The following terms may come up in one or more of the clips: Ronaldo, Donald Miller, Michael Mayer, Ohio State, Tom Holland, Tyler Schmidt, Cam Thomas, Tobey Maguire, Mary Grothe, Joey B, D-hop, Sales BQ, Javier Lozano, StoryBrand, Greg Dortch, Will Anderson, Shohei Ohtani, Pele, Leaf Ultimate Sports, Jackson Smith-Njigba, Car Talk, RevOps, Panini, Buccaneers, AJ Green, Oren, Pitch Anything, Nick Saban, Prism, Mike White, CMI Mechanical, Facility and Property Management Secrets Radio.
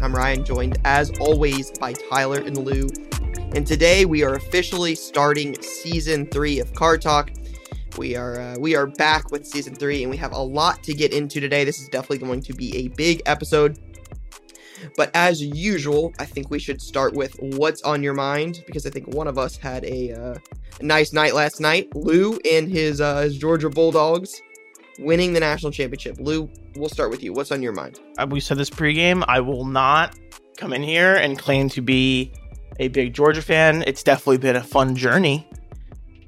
I'm Ryan, joined as always by Tyler and Lou. And today we are officially starting season 3 of Card Talk. We are back with season 3, and we have a lot to get into today. This is definitely going to be a big episode. But as usual, I think we should start with what's on your mind, because I think one of us had a nice night last night. Lou and his Georgia Bulldogs winning the national championship. Lou, we'll start with you. What's on your mind? We said this pregame. I will not come in here and claim to be a big Georgia fan. It's definitely been a fun journey.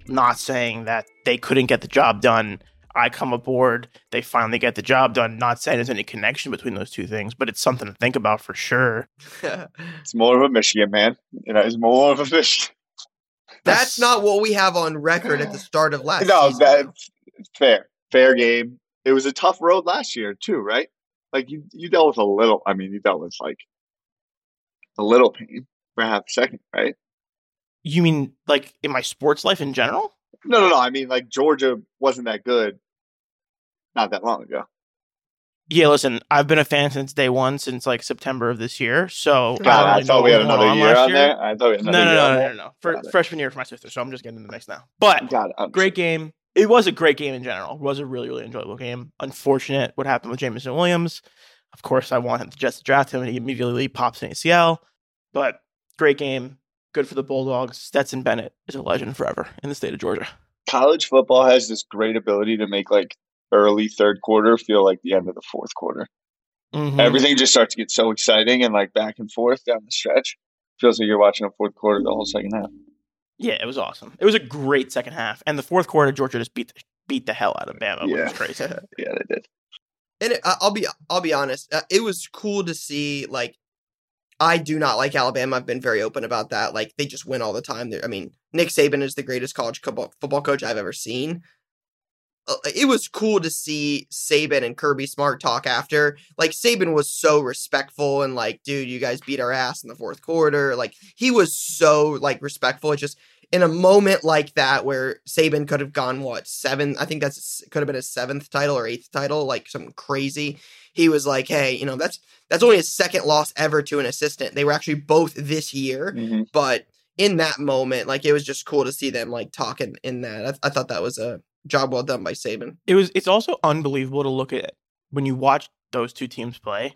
Not saying that they couldn't get the job done. I come aboard, they finally get the job done. Not saying there's any connection between those two things, but it's something to think about for sure. It's more of a Michigan, man. You know, it's more of a Michigan. That's not what we have on record at the start of last season. No, that's fair. Fair game. It was a tough road last year, too, right? Like, you dealt with a little pain for half a second, right? You mean, like, in my sports life in general? No. I mean, like, Georgia wasn't that good not that long ago. Yeah, listen, I've been a fan since day one, since, like, September of this year, so... God, I thought we had another year on there. No. Freshman year for my sister, so I'm just getting into the mix now. But, great game. It was a great game in general. It was a really, really enjoyable game. Unfortunate what happened with Jameson Williams. Of course, I want the Jets to draft him, and he immediately pops an ACL. But great game. Good for the Bulldogs. Stetson Bennett is a legend forever in the state of Georgia. College football has this great ability to make like early third quarter feel like the end of the fourth quarter. Mm-hmm. Everything just starts to get so exciting and like back and forth down the stretch. Feels like you're watching a fourth quarter the whole second half. Yeah, it was awesome. It was a great second half. And the fourth quarter, Georgia just beat the hell out of Bama, which was crazy. Yeah, they did. And I'll be honest. It was cool to see, like, I do not like Alabama. I've been very open about that. Like, they just win all the time. I mean, Nick Saban is the greatest college football coach I've ever seen. It was cool to see Saban and Kirby Smart talk after. Like, Saban was so respectful and like, dude, you guys beat our ass in the fourth quarter. Like, he was so like respectful. It's just in a moment like that where Saban could have gone, seven? I think that's could have been his 7th title or 8th title, like something crazy. He was like, hey, you know, that's only his 2nd loss ever to an assistant. They were actually both this year, but in that moment, like, it was just cool to see them like talking in that. I thought that was a job well done by Saban. It's also unbelievable to look at when you watch those two teams play.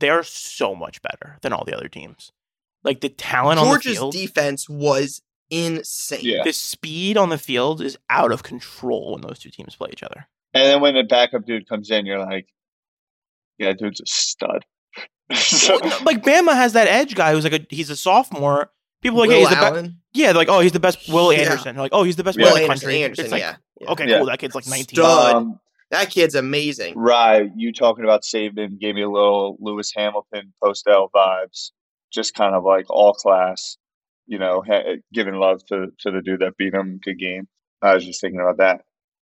They are so much better than all the other teams. Like, the talent Georgia's on the field, defense was insane. Yeah. The speed on the field is out of control when those two teams play each other. And then when the backup dude comes in, you're like, yeah, dude's a stud. So, like, Bama has that edge guy who's like he's a sophomore. People are like, he's the best Will Anderson. They're like, oh, he's the best player in the country. It's like, okay, cool. That kid's like 19. Stud. That kid's amazing. Right. You talking about Saban gave me a little Lewis Hamilton post-L vibes. Just kind of like all class, you know, giving love to the dude that beat him. Good game. I was just thinking about that.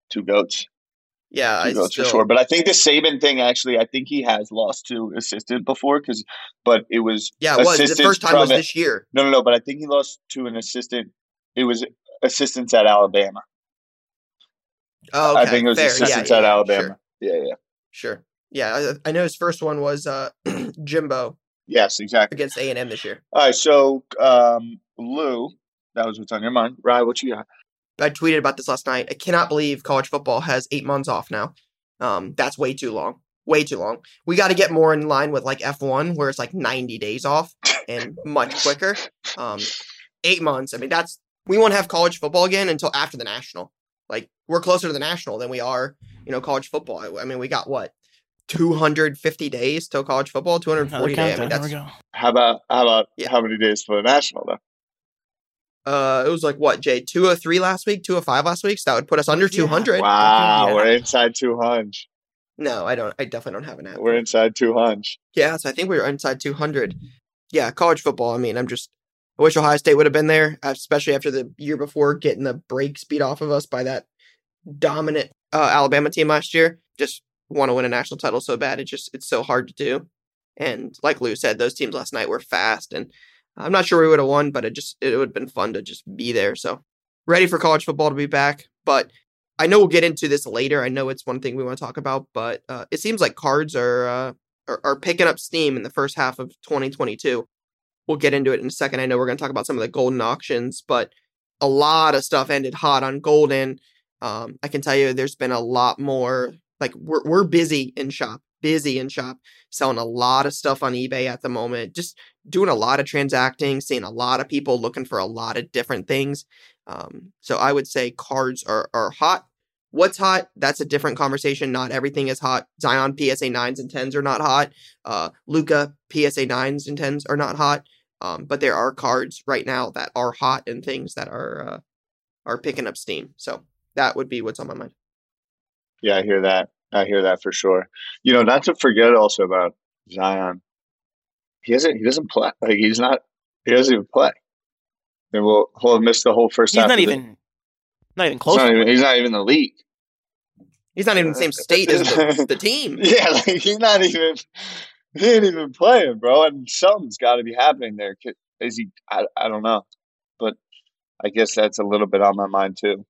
Two goats. Yeah, for sure. But I think the Saban thing, actually, I think he has lost to assistant before, but it was... Yeah, it was. The first time was this year. No, but I think he lost to an assistant. It was assistants at Alabama. Oh, okay. I think it was assistants at Alabama. Sure. Yeah. Sure. Yeah, I know his first one was Jimbo. Yes, exactly. Against A&M this year. All right, so Lou, that was what's on your mind. Rye, what you got? I tweeted about this last night. I cannot believe college football has 8 months off now. That's way too long. Way too long. We got to get more in line with like F1, where it's like 90 days off and much quicker. 8 months. I mean, we won't have college football again until after the national. Like, we're closer to the national than we are, you know, college football. I mean, we got 250 days till college football, 240 days. I mean, that's... How about how many days for the national though? It was like, 203 last week, 205 last week, so that would put us under 200. Wow, we're inside 200. No, I definitely don't have an app. We're inside 200. Yeah, so I think we were inside 200. yeah, college football. I mean, I wish Ohio State would have been there, especially after the year before getting the brakes beat off of us by that dominant Alabama team last year. Just want to win a national title so bad. It's so hard to do. And like Lou said, those teams last night were fast, and I'm not sure we would have won, but it would have been fun to just be there. So ready for college football to be back. But I know we'll get into this later. I know it's one thing we want to talk about, but it seems like cards are picking up steam in the first half of 2022. We'll get into it in a second. I know we're going to talk about some of the Golden auctions, but a lot of stuff ended hot on Golden. I can tell you there's been a lot more, like we're busy in shop, selling a lot of stuff on eBay at the moment, just doing a lot of transacting, seeing a lot of people looking for a lot of different things. So I would say cards are hot. What's hot? That's a different conversation. Not everything is hot. Zion PSA 9s and 10s are not hot. Luka PSA 9s and 10s are not hot. But there are cards right now that are hot and things that are picking up steam. So that would be what's on my mind. Yeah, I hear that. I hear that for sure. You know, not to forget also about Zion. He doesn't play. Like he doesn't even play. Then we'll have missed the whole first half. Not even close. He's not even in the league. He's not even in the same state as the team. Yeah, like he ain't even playing, bro. And something's got to be happening there. Is he? I don't know, but I guess that's a little bit on my mind too.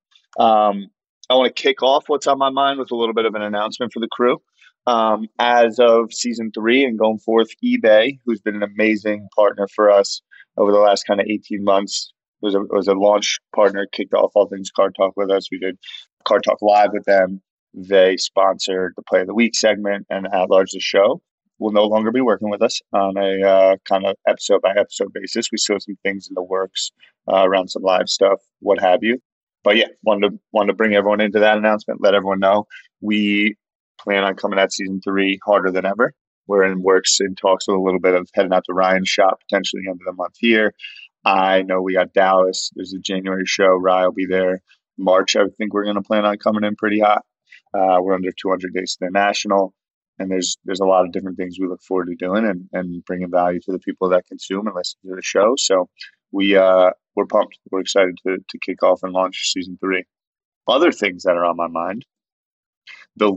I want to kick off what's on my mind with a little bit of an announcement for the crew. As of season 3 and going forth, eBay, who's been an amazing partner for us over the last kind of 18 months, was a launch partner, kicked off all things Car Talk with us. We did Car Talk Live with them. They sponsored the Play of the Week segment and At Large the Show. Will no longer be working with us on a kind of episode-by-episode basis. We still have some things in the works around some live stuff, what have you. But yeah, wanted to bring everyone into that announcement, let everyone know. We plan on coming at season 3 harder than ever. We're in works and talks with a little bit of heading out to Ryan's shop, potentially end of the month here. I know we got Dallas. There's a January show. Ryan will be there. March, I think we're going to plan on coming in pretty hot. We're under 200 days to the national. And there's a lot of different things we look forward to doing and bringing value to the people that consume and listen to the show. So we're pumped. We're excited to kick off and launch season 3. Other things that are on my mind, the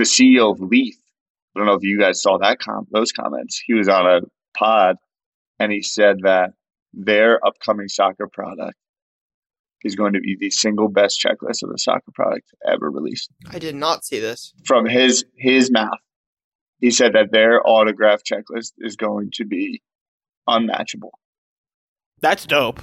CEO of Leaf. I don't know if you guys saw that those comments. He was on a pod and he said that their upcoming soccer product is going to be the single best checklist of a soccer product ever released. I did not see this. From his mouth. He said that their autograph checklist is going to be unmatchable. That's dope.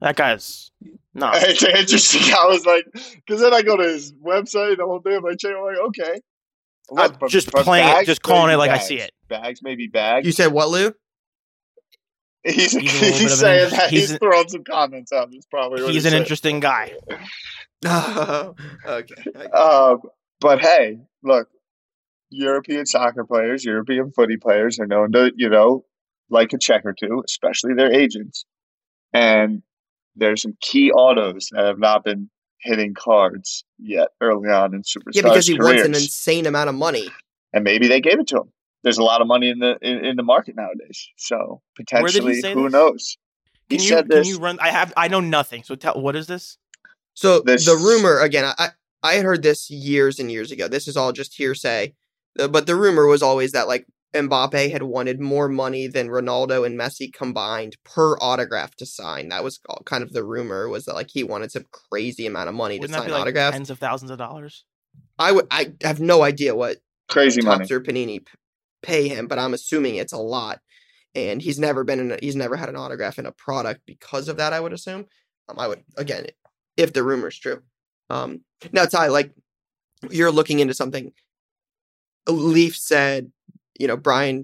That guy's nuts. It's interesting. I was like, because then I go to his website the whole day of my channel. I'm like, okay. I'm just playing it, just calling it like I see it. Bags, maybe bags. You said what, Lou? He's saying that he's throwing some comments out. That's probably what he's an interesting guy. Okay. But hey, look, European soccer players, European footy players are known to, like a check or two, especially their agents. And there's some key autos that have not been hitting cards yet early on in superstars' Yeah, because he careers. Wants an insane amount of money. And maybe they gave it to him. There's a lot of money in the market nowadays. So potentially, who knows? Can you run? I know nothing. So what is this? So the rumor, again, I heard this years and years ago. This is all just hearsay. But the rumor was always that Mbappe had wanted more money than Ronaldo and Messi combined per autograph to sign. That was kind of the rumor, was that he wanted some crazy amount of money to sign autographs. Tens of thousands of dollars. I have no idea what crazy money Topps or Panini pay him, but I'm assuming it's a lot. And he's never had an autograph in a product because of that. I would assume. Again, if the rumor's true. Now Ty, you're looking into something. Leaf said. Brian,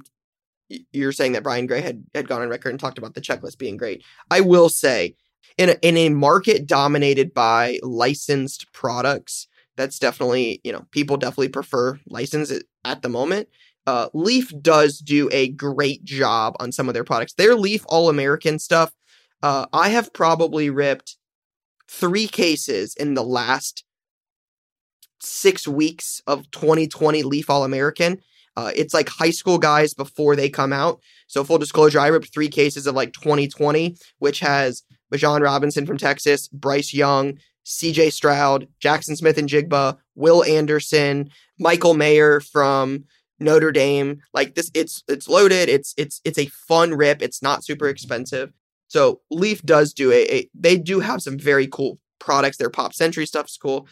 you're saying that Brian Gray had gone on record and talked about the checklist being great. I will say, in a market dominated by licensed products, that's definitely, people definitely prefer license at the moment. Leaf does do a great job on some of their products. Their Leaf All-American stuff, I have probably ripped 3 cases in the last 6 weeks of 2020 Leaf All-American. It's like high school guys before they come out. So full disclosure, I ripped 3 cases of like 2020, which has Bijan Robinson from Texas, Bryce Young, CJ Stroud, Jackson Smith and Jigba, Will Anderson, Michael Mayer from Notre Dame. Like this, it's loaded. It's a fun rip. It's not super expensive. So Leaf does do a they do have some very cool products. Their Pop Century stuff's cool.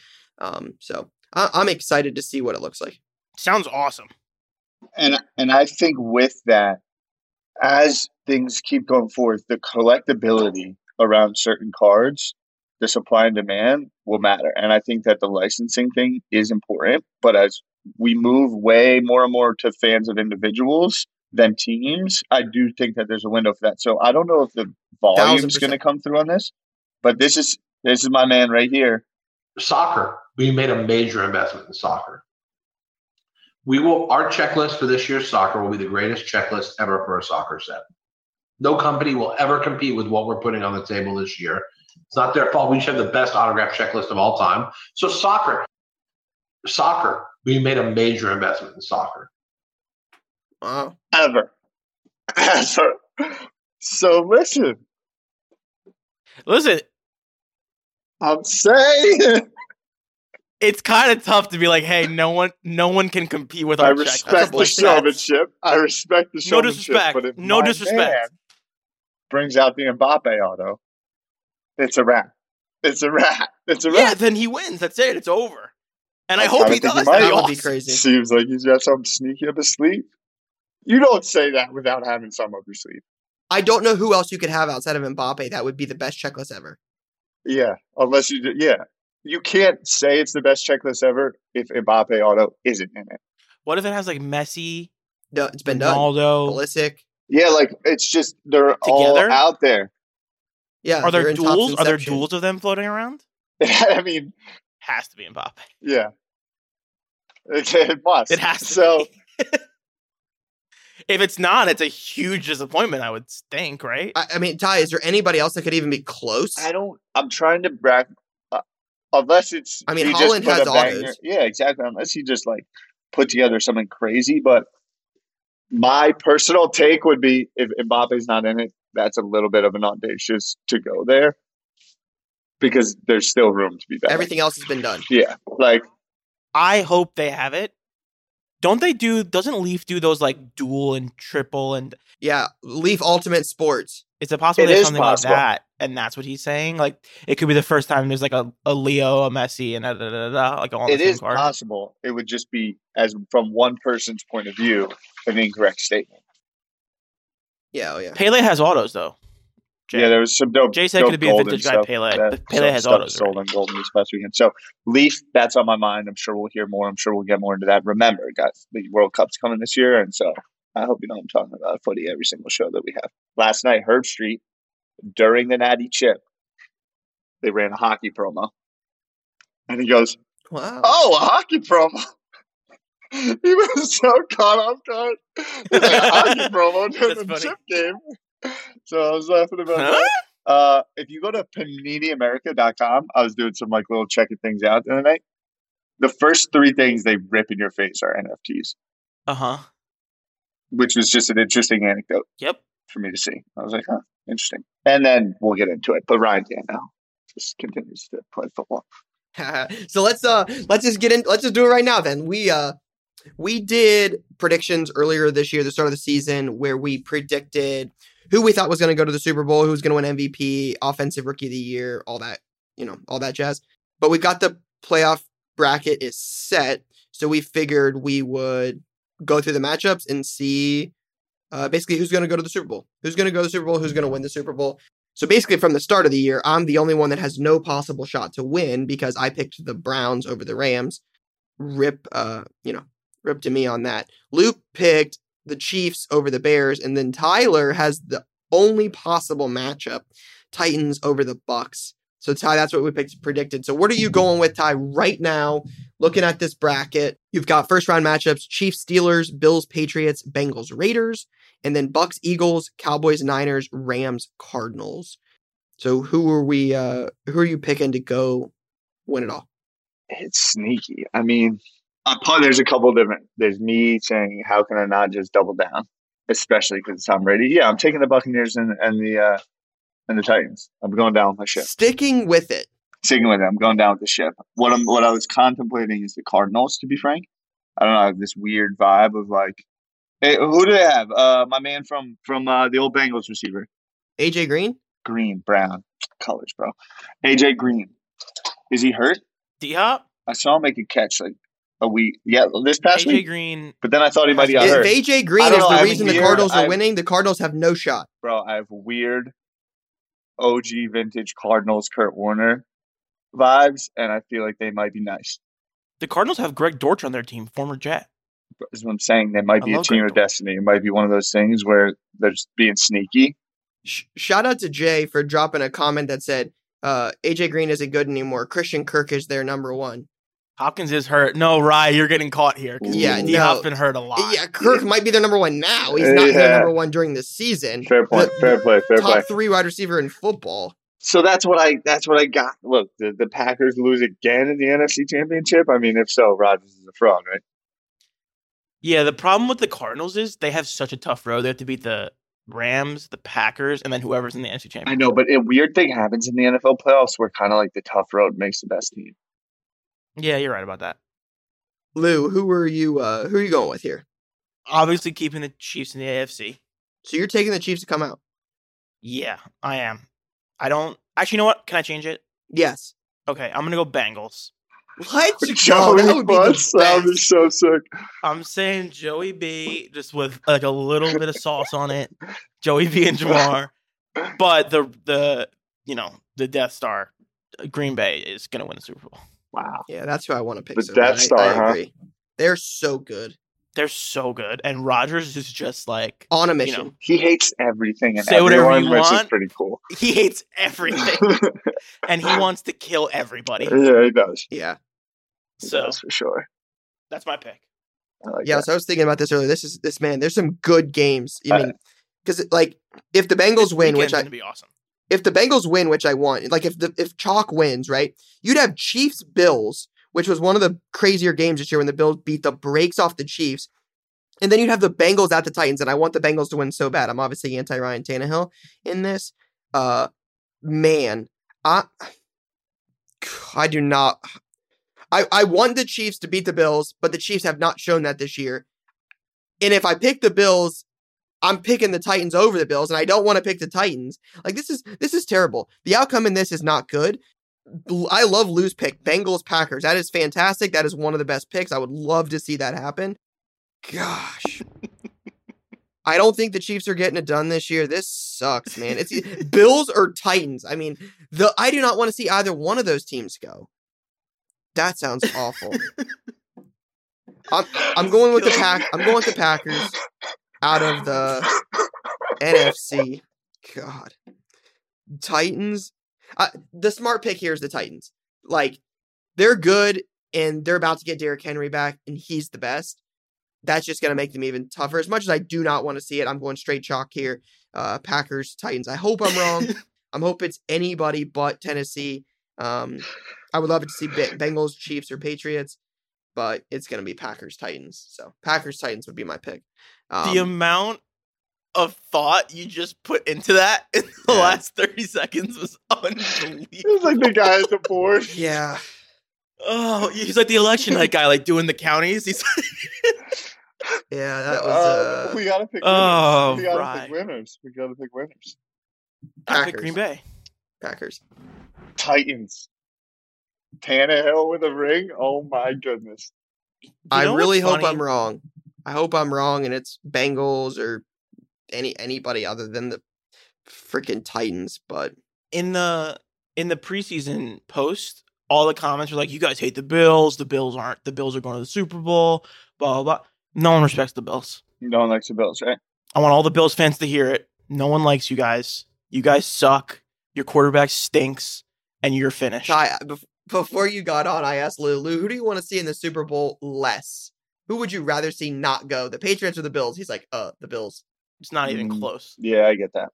So I'm excited to see what it looks like. Sounds awesome. And I think with that, as things keep going forth, the collectability around certain cards, the supply and demand will matter. And I think that the licensing thing is important. But as we move way more and more to fans of individuals than teams, I do think that there's a window for that. So I don't know if the volume is going to come through on this, but this is my man right here. Soccer. We made a major investment in soccer. Our checklist for this year's soccer will be the greatest checklist ever for a soccer set. No company will ever compete with what we're putting on the table this year. It's not their fault. We should have the best autograph checklist of all time. So soccer, we made a major investment in soccer. Wow. Ever. So listen. I'm saying. It's kind of tough to be like, hey, no one can compete with our check. I respect the showmanship. No disrespect. Brings out the Mbappe Auto. It's a wrap. Yeah, then he wins. That's it. It's over. And I hope he does. That would be crazy. Seems like he's got something sneaky up his sleeve. You don't say that without having something up your sleeve. I don't know who else you could have outside of Mbappe that would be the best checklist ever. Yeah, unless you do. Yeah. You can't say it's the best checklist ever if Mbappe Auto isn't in it. What if it has like Messi? No, it's been Ronaldo, done. Pulisic. Yeah, like it's just they're together? All out there. Yeah, are there duels? Are there duels of them floating around? I mean, has to be Mbappe. Yeah, it must. It has to. So, if it's not, it's a huge disappointment. I would think, right? I mean, Ty, is there anybody else that could even be close? I'm trying to bracket. Unless it's, I mean, Holland has autos. Yeah, exactly. Unless you just like put together something crazy. But my personal take would be if Mbappe's not in it, that's a little bit of an audacious to go there because there's still room to be better. Everything else has been done. Yeah, like I hope they have it. Doesn't Leaf do those like dual and triple and yeah, Leaf Ultimate Sports. Is it possible there's something like that? And that's what he's saying. Like it could be the first time there's like a Leo, a Messi, and like all the same card. It is possible. It would just be as from one person's point of view, an incorrect statement. Yeah, oh yeah. Pele has autos though. Jay. Yeah, there was some dope. Jay said it could be a vintage guy. Pele has autos. Sold on Golden this past weekend. So Leaf, that's on my mind. I'm sure we'll hear more. I'm sure we'll get more into that. Remember, guys, the World Cup's coming this year, and so. I hope you know I'm talking about footy every single show that we have. Last night, Herb Street, during the Natty Chip, they ran a hockey promo. And he goes, wow. Oh, a hockey promo. He was so caught off guard. It's like a hockey promo during the chip game. So I was laughing about that. If you go to paniniamerica.com, I was doing some like little checking things out the other night. The first 3 things they rip in your face are NFTs. Uh-huh. Which was just an interesting anecdote. Yep. For me to see. I was like, huh, interesting. And then we'll get into it. But Ryan Daniel just continues to play football. So let's just get in. Let's just do it right now then. We did predictions earlier this year, the start of the season, where we predicted who we thought was going to go to the Super Bowl, who was going to win MVP, offensive rookie of the year, all that, you know, all that jazz. But we've got the playoff bracket is set. So we figured we would go through the matchups and see basically who's going to go to the Super Bowl. Who's going to go to the Super Bowl? Who's going to win the Super Bowl? So basically from the start of the year, I'm the only one that has no possible shot to win because I picked the Browns over the Rams. Rip to me on that. Luke picked the Chiefs over the Bears. And then Tyler has the only possible matchup, Titans over the Bucks. So Ty, that's what we predicted. So what are you going with, Ty, right now? Looking at this bracket, you've got first round matchups, Chiefs, Steelers, Bills, Patriots, Bengals, Raiders, and then Bucks, Eagles, Cowboys, Niners, Rams, Cardinals. So who are you picking to go win it all? It's sneaky. I mean, There's a couple different. There's me saying, how can I not just double down, especially because Tom Brady. Yeah, I'm taking the Buccaneers and the Titans. I'm going down with my ship. Sticking with it. I'm going down with the ship. What I was contemplating is the Cardinals, to be frank. I don't know. I have this weird vibe of like, hey, who do they have? My man from the old Bengals receiver. AJ Green? Brown. Colors, bro. AJ Green. Is he hurt? D-Hop? I saw him make a catch like a week. Yeah, this past week. AJ Green. But then I thought he might be hurt. If AJ Green is the reason the Cardinals are winning, the Cardinals have no shot. Bro, I have weird OG vintage Cardinals Kurt Warner vibes, and I feel like they might be nice. The Cardinals have Greg Dortch on their team, former Jet. That's what I'm saying. They might be a team of destiny. It might be one of those things where they're just being sneaky. Shout out to Jay for dropping a comment that said, AJ Green isn't good anymore. Christian Kirk is their number one. Hopkins is hurt. No, Rye, you're getting caught here. Yeah, D-Hop's been hurt a lot. Yeah, Kirk might be their number one now. He's not their number one during the season. Fair point. Fair play. Top three wide receiver in football. So that's what I got. Look, the Packers lose again in the NFC Championship. I mean, if so, Rodgers is a fraud, right? Yeah, the problem with the Cardinals is they have such a tough road. They have to beat the Rams, the Packers, and then whoever's in the NFC Championship. I know, but a weird thing happens in the NFL playoffs where kind of like the tough road makes the best team. Yeah, you're right about that. Lou, who are you going with here? Obviously keeping the Chiefs in the AFC. So you're taking the Chiefs to come out? Yeah, I am. I don't actually. You know what? Can I change it? Yes. Okay, I'm gonna go Bengals. What? Joey Butts sounded so sick. I'm saying Joey B, just with like a little bit of sauce on it. Joey B and Jamar, but the Death Star, Green Bay is gonna win the Super Bowl. Wow. Yeah, that's who I want to pick. The Death Star, I agree. They're so good. They're so good, and Rodgers is just like on a mission. You know, he hates everything, and say whatever you want. Which is pretty cool. He hates everything, and he wants to kill everybody. Yeah, he does. Yeah, he does for sure. That's my pick. So I was thinking about this earlier. There's some good games. I mean, because like if the Bengals win, which I be awesome. If the Bengals win, which I want, like if Chalk wins, right, you'd have Chiefs Bills, which was one of the crazier games this year when the Bills beat the brakes off the Chiefs. And then you'd have the Bengals at the Titans, and I want the Bengals to win so bad. I'm obviously anti-Ryan Tannehill in this. I do not... I want the Chiefs to beat the Bills, but the Chiefs have not shown that this year. And if I pick the Bills, I'm picking the Titans over the Bills, and I don't want to pick the Titans. Like, this is terrible. The outcome in this is not good. I love Lou's pick, Bengals, Packers. That is fantastic. That is one of the best picks. I would love to see that happen. Gosh. I don't think the Chiefs are getting it done this year. This sucks, man. It's Bills or Titans. I mean, I do not want to see either one of those teams go. That sounds awful. I'm going with the Packers out of the NFC. God. Titans. The smart pick here is the Titans. Like, they're good, and they're about to get Derrick Henry back, and he's the best. That's just going to make them even tougher. As much as I do not want to see it, I'm going straight chalk here. Packers, Titans. I hope I'm wrong. I hope it's anybody but Tennessee. I would love it to see Bengals, Chiefs, or Patriots, but it's going to be Packers, Titans. So Packers, Titans would be my pick. The amount of thought you just put into that in the last 30 seconds was unbelievable. It was like the guy at the board. Yeah. Oh, he's like the election night guy, like doing the counties. He's like... Yeah, that was... we got to pick winners. Oh, we got to pick winners. Packers. I pick Green Bay. Packers. Titans. Tannehill with a ring? Oh, my goodness. I really hope I'm wrong. I hope I'm wrong and it's Bengals or... anybody other than the freaking Titans, but in the preseason post, all the comments were like, "You guys hate the Bills. The Bills are going to the Super Bowl." Blah blah blah. No one respects the Bills. No one likes the Bills, right? I want all the Bills fans to hear it. No one likes you guys. You guys suck. Your quarterback stinks, and you're finished. Before you got on, I asked Lou, who do you want to see in the Super Bowl less? Who would you rather see not go? The Patriots or the Bills? He's like, the Bills. It's not even close. Yeah, I get that.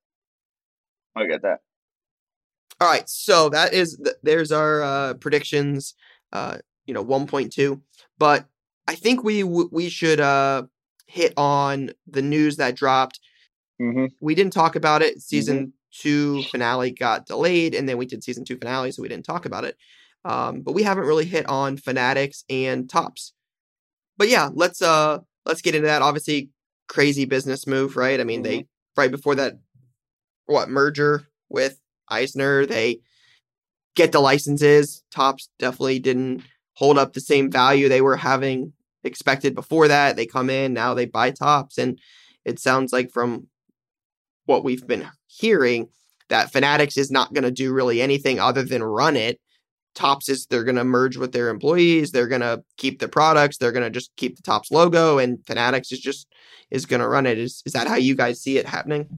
All right, so that is there's our predictions, 1.2. But I think we should hit on the news that dropped. Mm-hmm. We didn't talk about it. Season two finale got delayed, and then we did season 2 finale, so we didn't talk about it. But we haven't really hit on Fanatics and Topps. But yeah, let's get into that. Obviously, crazy business move, right? I mean, they right before that, merger with Eisner, they get the licenses. Topps definitely didn't hold up the same value they were having expected before that. They come in, now they buy Topps, and it sounds like from what we've been hearing that Fanatics is not going to do really anything other than run it. Topps is they're going to merge with their employees. They're going to keep the products. They're going to just keep the Topps logo, and Fanatics is going to run it. Is that how you guys see it happening?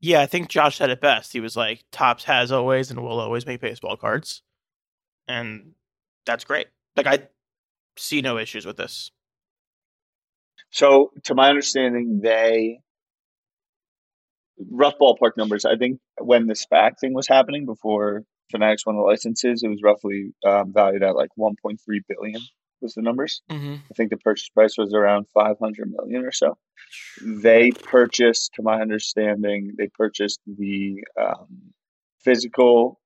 Yeah, I think Josh said it best. He was like, Topps has always and will always make baseball cards. And that's great. Like, I see no issues with this. So, to my understanding, they, rough ballpark numbers, I think when the SPAC thing was happening before Fanatics won the licenses, it was roughly valued at like $1.3 billion was the numbers. Mm-hmm. I think the purchase price was around $500 million or so. They purchased, to my understanding, the physical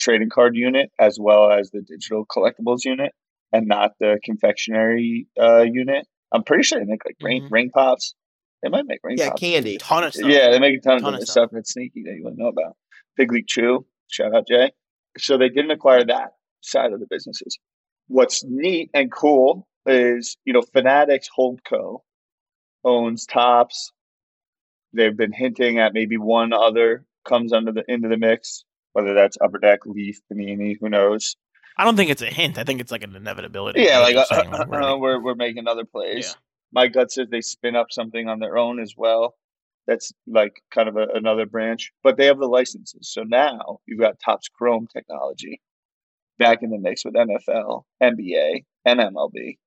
trading card unit as well as the digital collectibles unit, and not the confectionery unit. I'm pretty sure they make like ring pops. They might make ring pops. Yeah, candy. Ton of stuff. Yeah, they make a ton of stuff that's sneaky that you wouldn't know about. Big League Chew. Shout out, Jay. So they didn't acquire that side of the businesses. What's neat and cool is, Fanatics Holdco owns Topps. They've been hinting at maybe one other comes into the mix, whether that's Upper Deck, Leaf, Panini, who knows. I don't think it's a hint. I think it's like an inevitability. Yeah, we're making other plays. Yeah. My gut says they spin up something on their own as well. That's like kind of another branch, but they have the licenses. So now you've got Topps Chrome technology back in the mix with NFL, NBA, and MLB.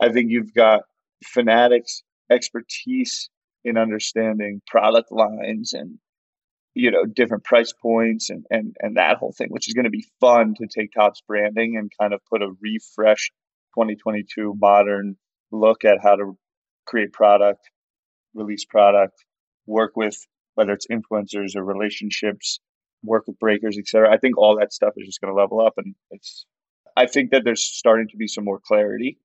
I think you've got Fanatics expertise in understanding product lines and different price points and that whole thing, which is going to be fun to take Topps branding and kind of put a refreshed 2022 modern look at how to create product, release product, work with whether it's influencers or relationships, work with breakers, etc. I think all that stuff is just going to level up, and I think that there's starting to be some more clarity.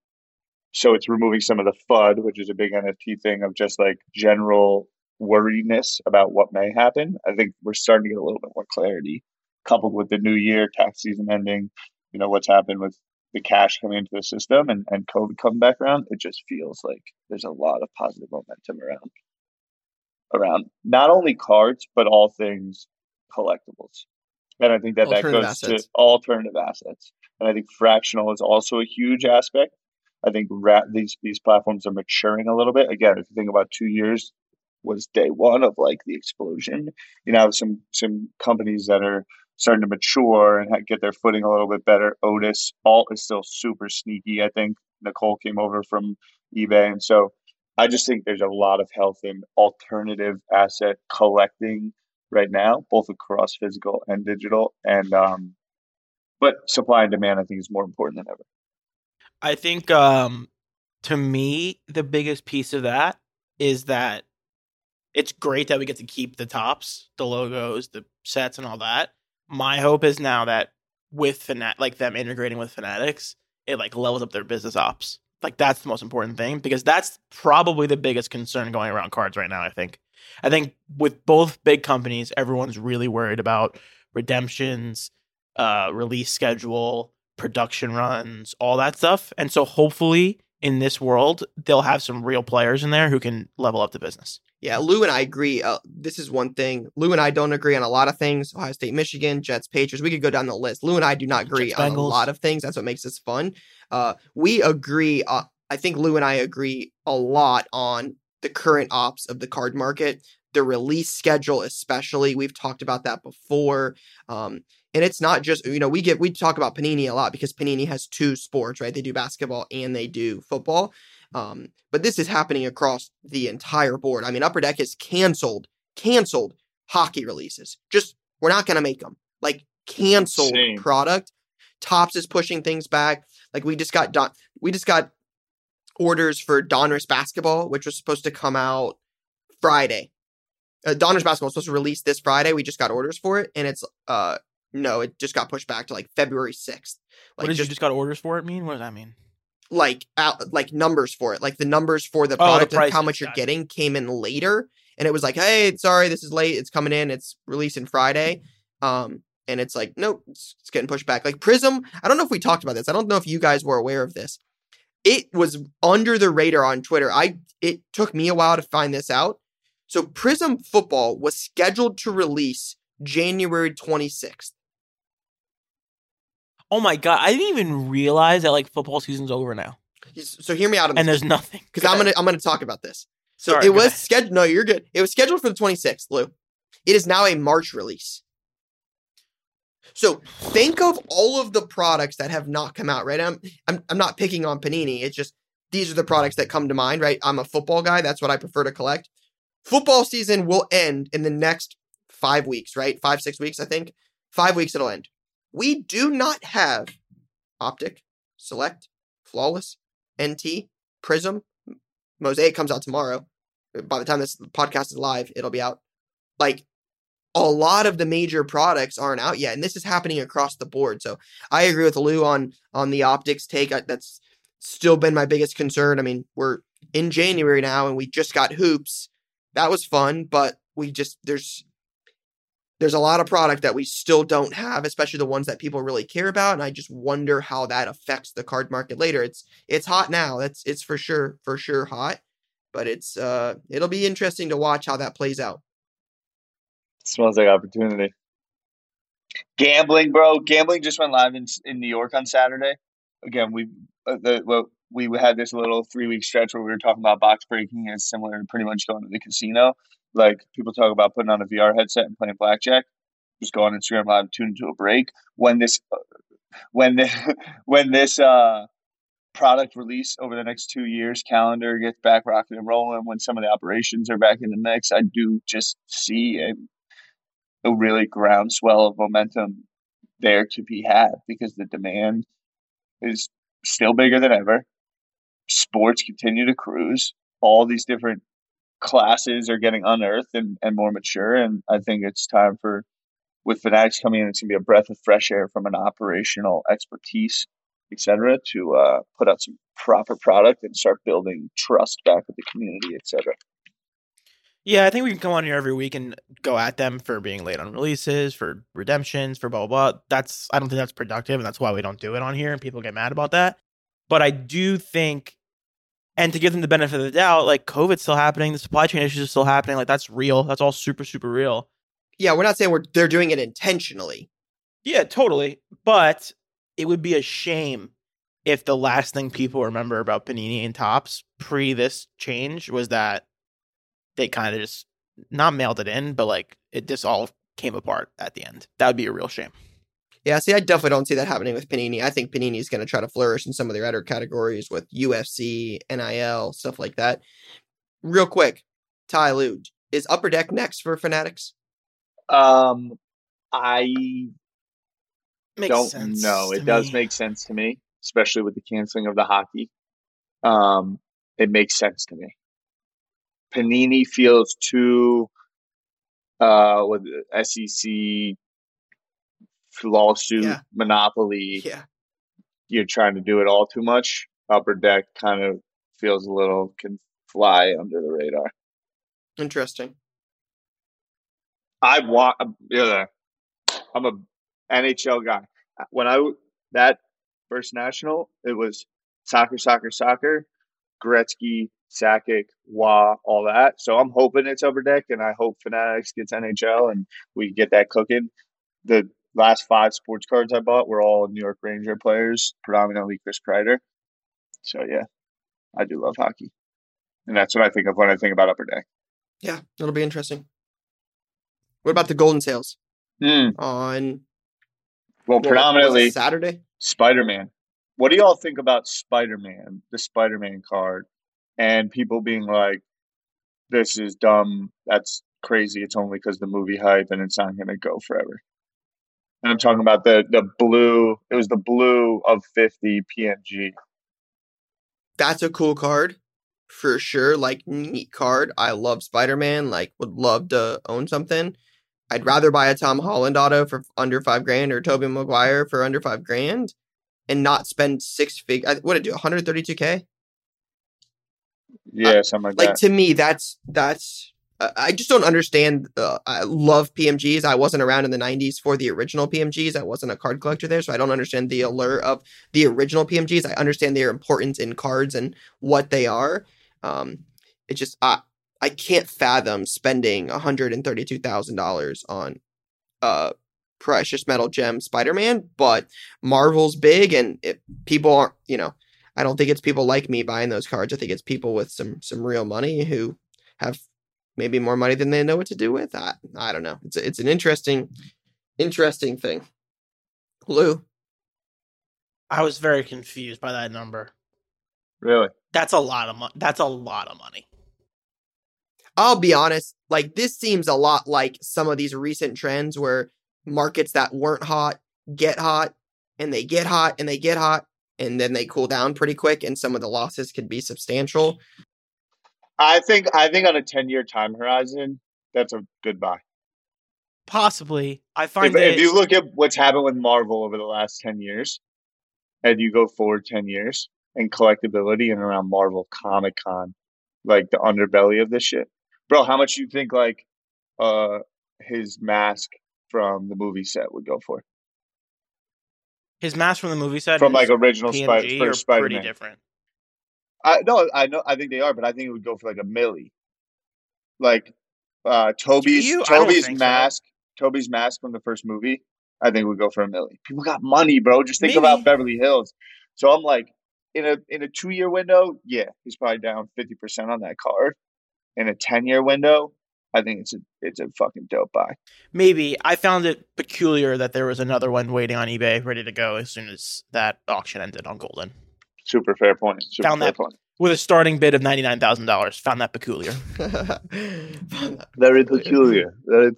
So it's removing some of the FUD, which is a big NFT thing of just like general worriness about what may happen. I think we're starting to get a little bit more clarity, coupled with the new year, tax season ending, what's happened with the cash coming into the system and COVID coming back around. It just feels like there's a lot of positive momentum around not only cards, but all things collectibles. And I think that goes to alternative assets. And I think fractional is also a huge aspect. I think these platforms are maturing a little bit. Again, if you think about 2 years was day one of like the explosion, some companies that are starting to mature and get their footing a little bit better. Otis Alt is still super sneaky. I think Nicole came over from eBay. And so I just think there's a lot of health in alternative asset collecting right now, both across physical and digital. And, but supply and demand, I think, is more important than ever. I think, to me, the biggest piece of that is that it's great that we get to keep the Topps, the logos, the sets, and all that. My hope is now that with them integrating with Fanatics, it like levels up their business ops. Like, that's the most important thing, because that's probably the biggest concern going around cards right now, I think. I think with both big companies, everyone's really worried about redemptions, release schedule, production runs, all that stuff. And so hopefully in this world, they'll have some real players in there who can level up the business. Yeah, Lou and I agree. This is one thing. Lou and I don't agree on a lot of things. Ohio State, Michigan, Jets, Patriots. We could go down the list. Lou and I do not agree Jets, on Bengals. A lot of things. That's what makes this fun. We agree. I think Lou and I agree a lot on the current ops of the card market, the release schedule especially. We've talked about that before. And it's not just, we talk about Panini a lot because Panini has two sports, right? They do basketball and they do football. But this is happening across the entire board. I mean, Upper Deck has canceled hockey releases. Just, we're not going to make them. Like, canceled product. Topps is pushing things back. Like, we just got orders for Donruss basketball, which was supposed to come out Friday. Donruss basketball was supposed to release this Friday. We just got orders for it, and it's no, it just got pushed back to like February 6th. Like, what does you just got orders for it mean? What does that mean? Like out, like numbers for it, like the numbers for the product and how much you're getting came in later, and it was like, hey, sorry, this is late. It's coming in. It's releasing Friday. And it's like, nope, it's getting pushed back. Like Prism, I don't know if we talked about this. I don't know if you guys were aware of this. It was under the radar on Twitter. It took me a while to find this out. So Prism Football was scheduled to release January 26th. Oh my God. I didn't even realize that like football season's over now. So hear me out on this. And there's nothing. Because I'm gonna talk about this. So sorry, it was scheduled. No, you're good. It was scheduled for the 26th, Lou. It is now a March release. So think of all of the products that have not come out, right? I'm not picking on Panini. It's just these are the products that come to mind, right? I'm a football guy. That's what I prefer to collect. Football season will end in the next 5 weeks, right? 5-6 weeks, I think. 5 weeks it'll end. We do not have Optic, Select, Flawless, NT, Prism. Mosaic comes out tomorrow. By the time this podcast is live, it'll be out. Like, a lot of the major products aren't out yet, and this is happening across the board. So I agree with Lou on the optics take. That's still been my biggest concern. I mean, we're in January now, and we just got hoops. That was fun, but we just there's a lot of product that we still don't have, especially the ones that people really care about. And I just wonder how that affects the card market later. It's hot now. It's for sure hot, but it'll be interesting to watch how that plays out. Smells like opportunity. Gambling, bro. Gambling just went live in New York on Saturday. Again, we had this little 3-week stretch where we were talking about box breaking and similar to pretty much going to the casino. Like, people talk about putting on a VR headset and playing blackjack. Just go on Instagram Live, tune into a break. When this product release over the next 2 years, calendar gets back rocking and rolling, when some of the operations are back in the mix, I do just see a really groundswell of momentum there to be had, because the demand is still bigger than ever. Sports continue to cruise. All these different classes are getting unearthed and more mature. And I think it's time for, with Fanatics coming in, it's going to be a breath of fresh air from an operational expertise, et cetera, to put out some proper product and start building trust back with the community, et cetera. Yeah, I think we can come on here every week and go at them for being late on releases, for redemptions, for blah, blah, blah. I don't think that's productive, and that's why we don't do it on here, and people get mad about that. But I do think, and to give them the benefit of the doubt, like, COVID's still happening, the supply chain issues are still happening. Like, that's real. That's all super, super real. Yeah, we're not saying they're doing it intentionally. Yeah, totally. But it would be a shame if the last thing people remember about Panini and Topps pre this change was that they kind of just not mailed it in, but like it just all came apart at the end. That would be a real shame. Yeah, see, I definitely don't see that happening with Panini. I think Panini is going to try to flourish in some of their other categories with UFC, NIL, stuff like that. Real quick, Ty, Lou, is Upper Deck next for Fanatics? Does make sense to me, especially with the canceling of the hockey. It makes sense to me. Panini feels too with SEC lawsuit, yeah, monopoly. Yeah. You're trying to do it all too much. Upper Deck kind of feels a little, can fly under the radar. Interesting. I'm a NHL guy. When that first national, it was soccer, Gretzky, Sakic, Wah, all that. So I'm hoping it's Upper Deck, and I hope Fanatics gets NHL and we get that cooking. The last 5 sports cards I bought were all New York Ranger players, predominantly Chris Kreider. So yeah, I do love hockey. And that's what I think of when I think about Upper Deck. Yeah, it'll be interesting. What about the Golden sales? Predominantly Saturday? Spider-Man. What do y'all think about Spider-Man, the Spider-Man card, and people being like, this is dumb, that's crazy, it's only because the movie hype and it's not going to go forever? And I'm talking about the blue, it was the blue of 50 PNG. that's a cool card for sure. Like, neat card. I love Spider-Man. Like, would love to own something. I'd rather buy a Tom Holland auto for under $5,000 or Tobey Maguire for under $5,000 and not spend $6 figures. What did it do? $132K? Yeah, something like that. Like, to me, that's I just don't understand. I love PMGs. I wasn't around in the 90s for the original PMGs. I wasn't a card collector there, so I don't understand the allure of the original PMGs. I understand their importance in cards and what they are. It's just I can't fathom spending $132,000 on precious metal gem Spider-Man, but Marvel's big, and people aren't, you know, I don't think it's people like me buying those cards. I think it's people with some real money who have maybe more money than they know what to do with. I don't know. It's an interesting thing. Lou? I was very confused by that number. Really? That's a lot of money. I'll be honest. Like, this seems a lot like some of these recent trends where markets that weren't hot get hot, and they get hot, and they get hot, and then they cool down pretty quick, and some of the losses could be substantial. I think on a 10-year time horizon, that's a good buy. Possibly. I find if you look at what's happened with Marvel over the last 10 years, and you go forward 10 years and collectability and around Marvel Comic-Con, like the underbelly of this shit. Bro, how much do you think like his mask from the movie set would go for? His mask from the movie set from like original Spider-Man. Pretty different. I know. I think they are, but I think it would go for like a milli. Like Toby's mask from the first movie, I think would go for a milli. People got money, bro. Just think about Beverly Hills. So I'm like, in a 2-year window, yeah, he's probably down 50% on that card. In a 10-year window, I think it's a fucking dope buy. Maybe. I found it peculiar that there was another one waiting on eBay, ready to go as soon as that auction ended on Golden. Super fair point. With a starting bid of $99,000. Found that peculiar. Very peculiar. Very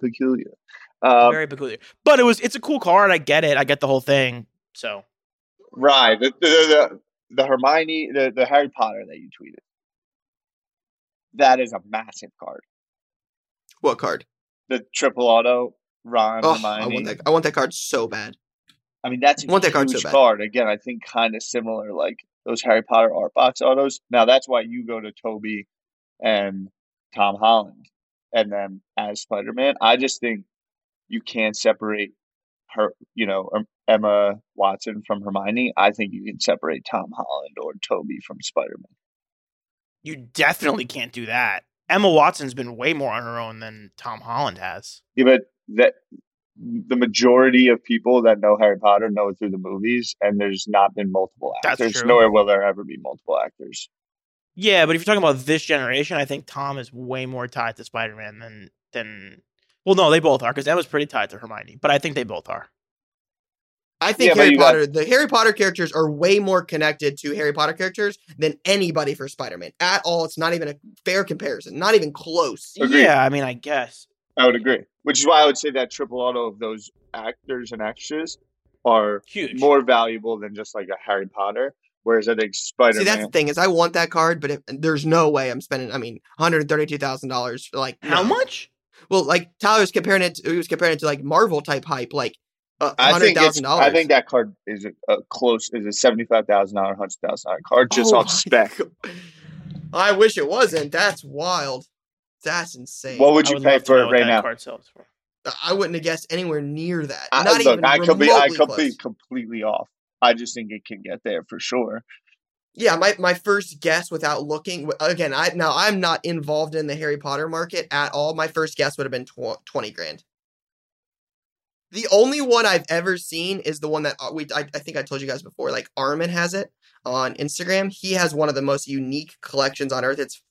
peculiar. But it's a cool card. I get it. I get the whole thing. So, right. The Hermione, the Harry Potter that you tweeted. That is a massive card. What card? The triple auto Ron Hermione. I want that card so bad. I mean, that's a huge card. Again, I think kind of similar, like those Harry Potter art box autos. Now, that's why you go to Toby and Tom Holland. And then as Spider-Man, I just think you can't separate her, you know, Emma Watson from Hermione. I think you can separate Tom Holland or Toby from Spider-Man. You definitely can't do that. Emma Watson's been way more on her own than Tom Holland has. Yeah, but the majority of people that know Harry Potter know it through the movies, and there's not been multiple actors, nor will there ever be multiple actors. Yeah, but if you're talking about this generation, I think Tom is way more tied to Spider-Man than... Well, no, they both are, because Emma's pretty tied to Hermione, but I think they both are. I think the Harry Potter characters are way more connected to Harry Potter characters than anybody for Spider-Man at all. It's not even a fair comparison. Not even close. Agreed. Yeah, I mean, I guess. I would agree. Which is why I would say that triple auto of those actors and extras are huge, more valuable than just like a Harry Potter. Whereas I think Spider-Man... See, that's the thing is I want that card, but there's no way I'm spending, I mean, $132,000. Like, how much? Well, like Tyler's comparing it to, he was comparing it to like Marvel type hype, like $100,000. I think that card is a $75,000, $100,000 card just off spec. God. I wish it wasn't. That's wild. That's insane. What would you pay for it right now? I wouldn't have guessed anywhere near that. I could be completely off. I just think it can get there for sure. Yeah, my first guess without looking again. I'm not involved in the Harry Potter market at all. My first guess would have been $20,000. The only one I've ever seen is the one that I think I told you guys before. Like Armin has it on Instagram. He has one of the most unique collections on Earth. It's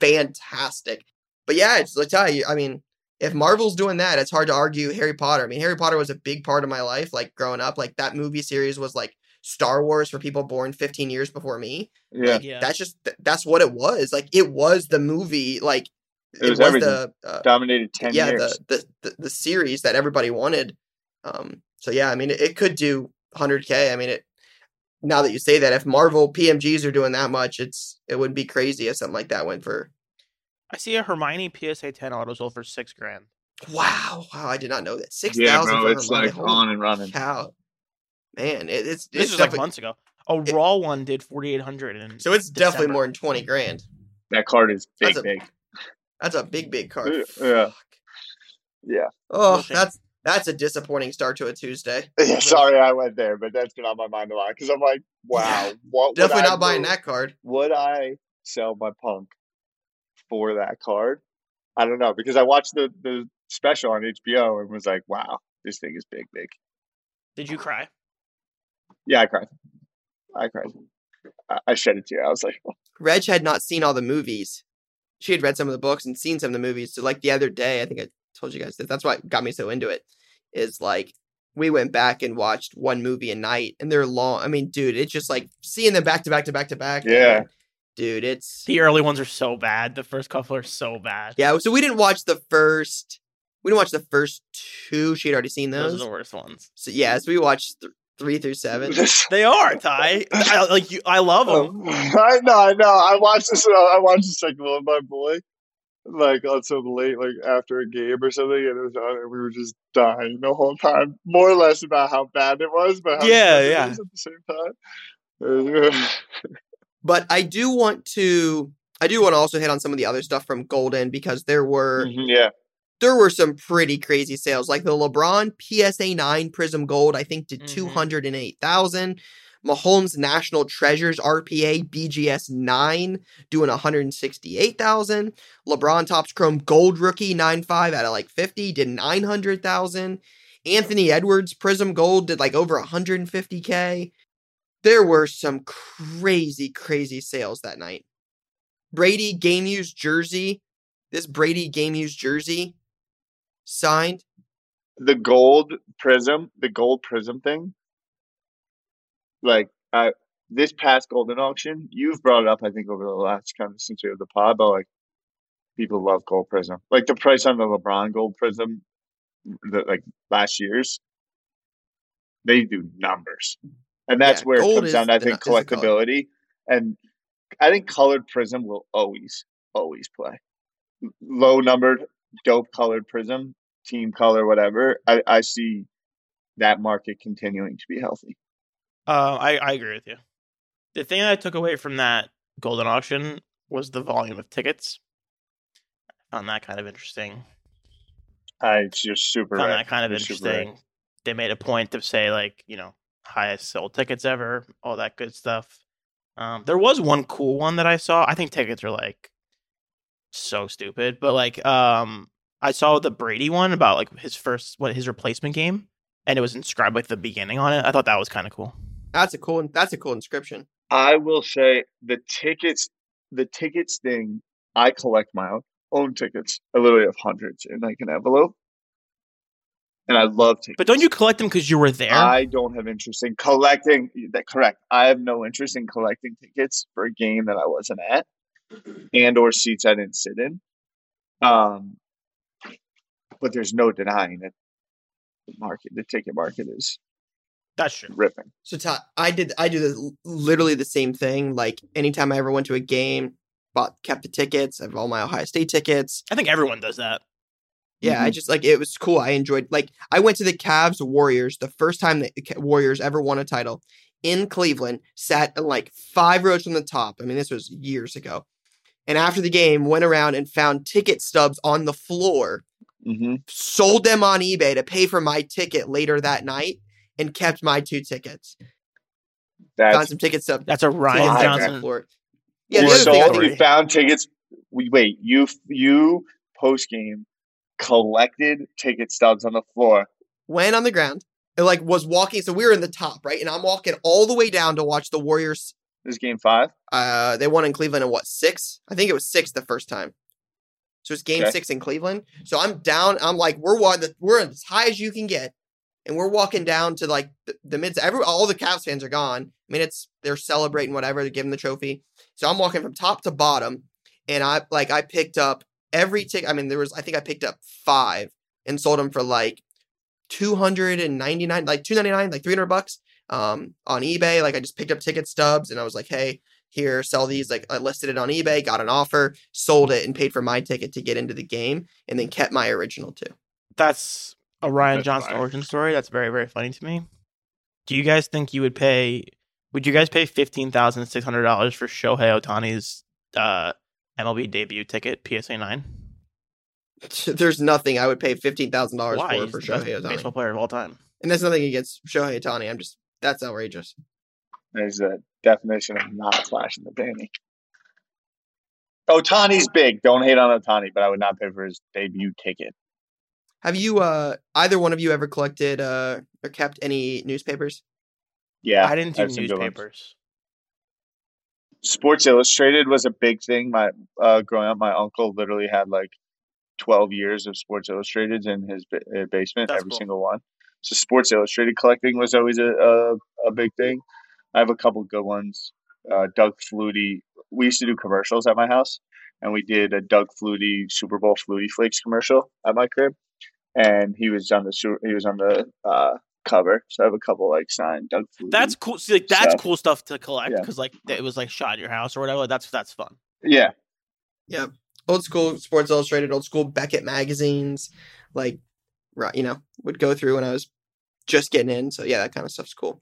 fantastic. But yeah, I tell you, I mean, if Marvel's doing that, it's hard to argue Harry Potter. I mean, Harry Potter was a big part of my life, like growing up. Like that movie series was like Star Wars for people born 15 years before me. Yeah, like, yeah. That's what it was. Like it was the movie. Like it was everything. Dominated 10 years. Yeah, the series that everybody wanted. So yeah, I mean, it could do $100,000. I mean, it. now that you say that, if Marvel PMGs are doing that much, it would be crazy if something like that went for. I see a Hermione PSA 10 auto sold for $6,000. Wow, I did not know that. 6,000. Yeah, bro, it's Hermione. Like on and running. Cow. Man, it's just like months ago. Raw one did 4,800, so it's December. Definitely more than $20,000. That card is big. That's a big card. Yeah. Fuck. Yeah. Oh, that's a disappointing start to a Tuesday. Yeah, sorry I went there, but that's been on my mind a lot because I'm like, wow, what? Definitely not buying that card. Would I sell my Punk for that card? I don't know, because I watched the special on HBO and was like, wow, this thing is big. Did you cry? Yeah, I cried. I shed a tear. I was like, oh. Reg had not seen all the movies. She had read some of the books and seen some of the movies. So like the other day, I think I told you guys this. That's what got me so into it, is like we went back and watched one movie a night, and they're long. I mean, dude, it's just like seeing them back to back. Yeah. And, dude, it's... The early ones are so bad. The first couple are so bad. Yeah, so we didn't watch the first... We didn't watch the first two. She had already seen those. Those are the worst ones. So yeah, so we watched... 3 through 7. They are, Ty. I love them. I know. I watched the second one with my boy. Like, on so late, like after a game or something, and it was on, and we were just dying the whole time, more or less about how bad it was, but how it was at the same time. But I do want to also hit on some of the other stuff from Golden, because there were There were some pretty crazy sales, like the LeBron PSA 9 Prism Gold, I think, did 208,000. Mahomes National Treasures RPA BGS 9 doing 168,000. LeBron Topps Chrome Gold Rookie 9.5 out of like 50 did 900,000. Anthony Edwards Prism Gold did like over 150,000. There were some crazy sales that night. Brady Game Used Jersey. This Brady Game Used Jersey. Signed the gold prism thing. Like this past Golden auction, you've brought it up, I think, over the last kind of since we have the pod, but like people love Gold Prism. Like the price on the LeBron Gold Prism, like last year's, they do numbers, and that's where it comes down. I think collectability, and I think colored prism will always play. Low numbered. Dope colored prism, team color, whatever. I see that market continuing to be healthy. I agree with you. The thing that I took away from that Golden auction was the volume of tickets. I found that kind of interesting. They made a point to say, like, you know, highest sold tickets ever, all that good stuff. There was one cool one that I saw. I think tickets are like so stupid, but like I saw the Brady one about like his replacement game, and it was inscribed like the beginning on it. I thought that was kind of cool. That's a cool inscription. I will say the tickets thing, I collect my own tickets. I literally have hundreds in like an envelope, and I love tickets. But don't you collect them because you were there? I don't have interest in collecting. That correct. I have no interest in collecting tickets for a game that I wasn't at, and or seats I didn't sit in. But there's no denying that the ticket market is ripping. So I do literally the same thing. Like anytime I ever went to a game, kept the tickets. I have all my Ohio State tickets. I think everyone does that. Yeah, I just like, it was cool. I enjoyed, like, I went to the Cavs Warriors the first time the Warriors ever won a title in Cleveland, sat like 5 rows from the top. I mean, this was years ago. And after the game, went around and found ticket stubs on the floor, sold them on eBay to pay for my ticket later that night, and kept my 2 tickets. Found some ticket stubs. That's a Ryan Johnson floor. Yeah, you found tickets. Wait, you post game collected ticket stubs on the floor. Went on the ground. It like was walking. So we were in the top, right? And I'm walking all the way down to watch the Warriors. This is game 5. They won in Cleveland in what, 6? I think it was 6 the first time. So it's game 6 in Cleveland. So I'm down. I'm like, we're as high as you can get, and we're walking down to like the mids. All the Cavs fans are gone. I mean, they're celebrating whatever. They're giving the trophy. So I'm walking from top to bottom, and I picked up every ticket. I mean, I picked up 5 and sold them for like $299, like $299, like $300. on eBay. Like, I just picked up ticket stubs and I was like, hey, here, sell these. Like, I listed it on eBay, got an offer, sold it, and paid for my ticket to get into the game, and then kept my original too. That's a Ryan Johnson origin story. That's very, very funny to me. Do you guys think you would pay? Would you guys pay $15,600 for Shohei Ohtani's MLB debut ticket, PSA 9? There's nothing I would pay $15,000 for Shohei Ohtani. Baseball player of all time. And that's nothing against Shohei Ohtani. That's outrageous. There's a definition of not flashing the panty. Ohtani's big. Don't hate on Ohtani, but I would not pay for his debut ticket. Have you, either one of you ever collected or kept any newspapers? Yeah. I didn't do newspapers. Sports Illustrated was a big thing. My growing up, my uncle literally had like 12 years of Sports Illustrated in his basement, that's every cool. single one. So Sports Illustrated collecting was always a big thing. I have a couple good ones. Doug Flutie. We used to do commercials at my house, and we did a Doug Flutie Super Bowl Flutie Flakes commercial at my crib, and he was on the cover. So I have a couple like signed Doug Flutie. That's cool. See, like that's cool stuff to collect because like it was like shot at your house or whatever. Like, that's fun. Yeah. Yeah. Old school Sports Illustrated, old school Beckett magazines, like, you know, would go through when I was just getting in. So, yeah, that kind of stuff's cool.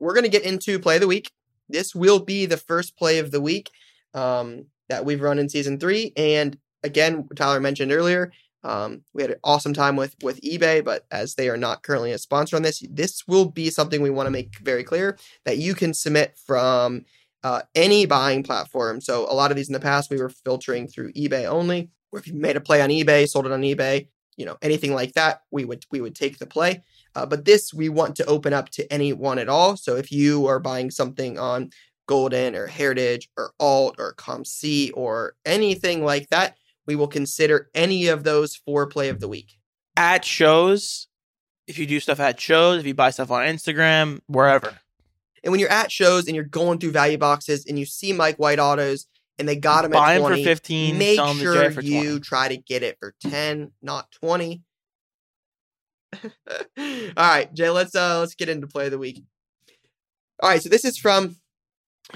We're going to get into Play of the Week. This will be the first Play of the Week that we've run in Season 3. And, again, Tyler mentioned earlier, we had an awesome time with eBay, but as they are not currently a sponsor on this, this will be something we want to make very clear that you can submit from any buying platform. So a lot of these in the past, we were filtering through eBay only, where if you made a play on eBay, sold it on eBay, you know, anything like that, we would take the play. But this, we want to open up to anyone at all. So if you are buying something on Golden or Heritage or Alt or ComC or anything like that, we will consider any of those for Play of the Week. At shows, if you do stuff at shows, if you buy stuff on Instagram, wherever. And when you're at shows and you're going through value boxes and you see Mike White autos and they got him at 20, for 15, make sure you try to get it for 10, not 20. All right, Jay, let's get into Play of the Week. All right, so this is from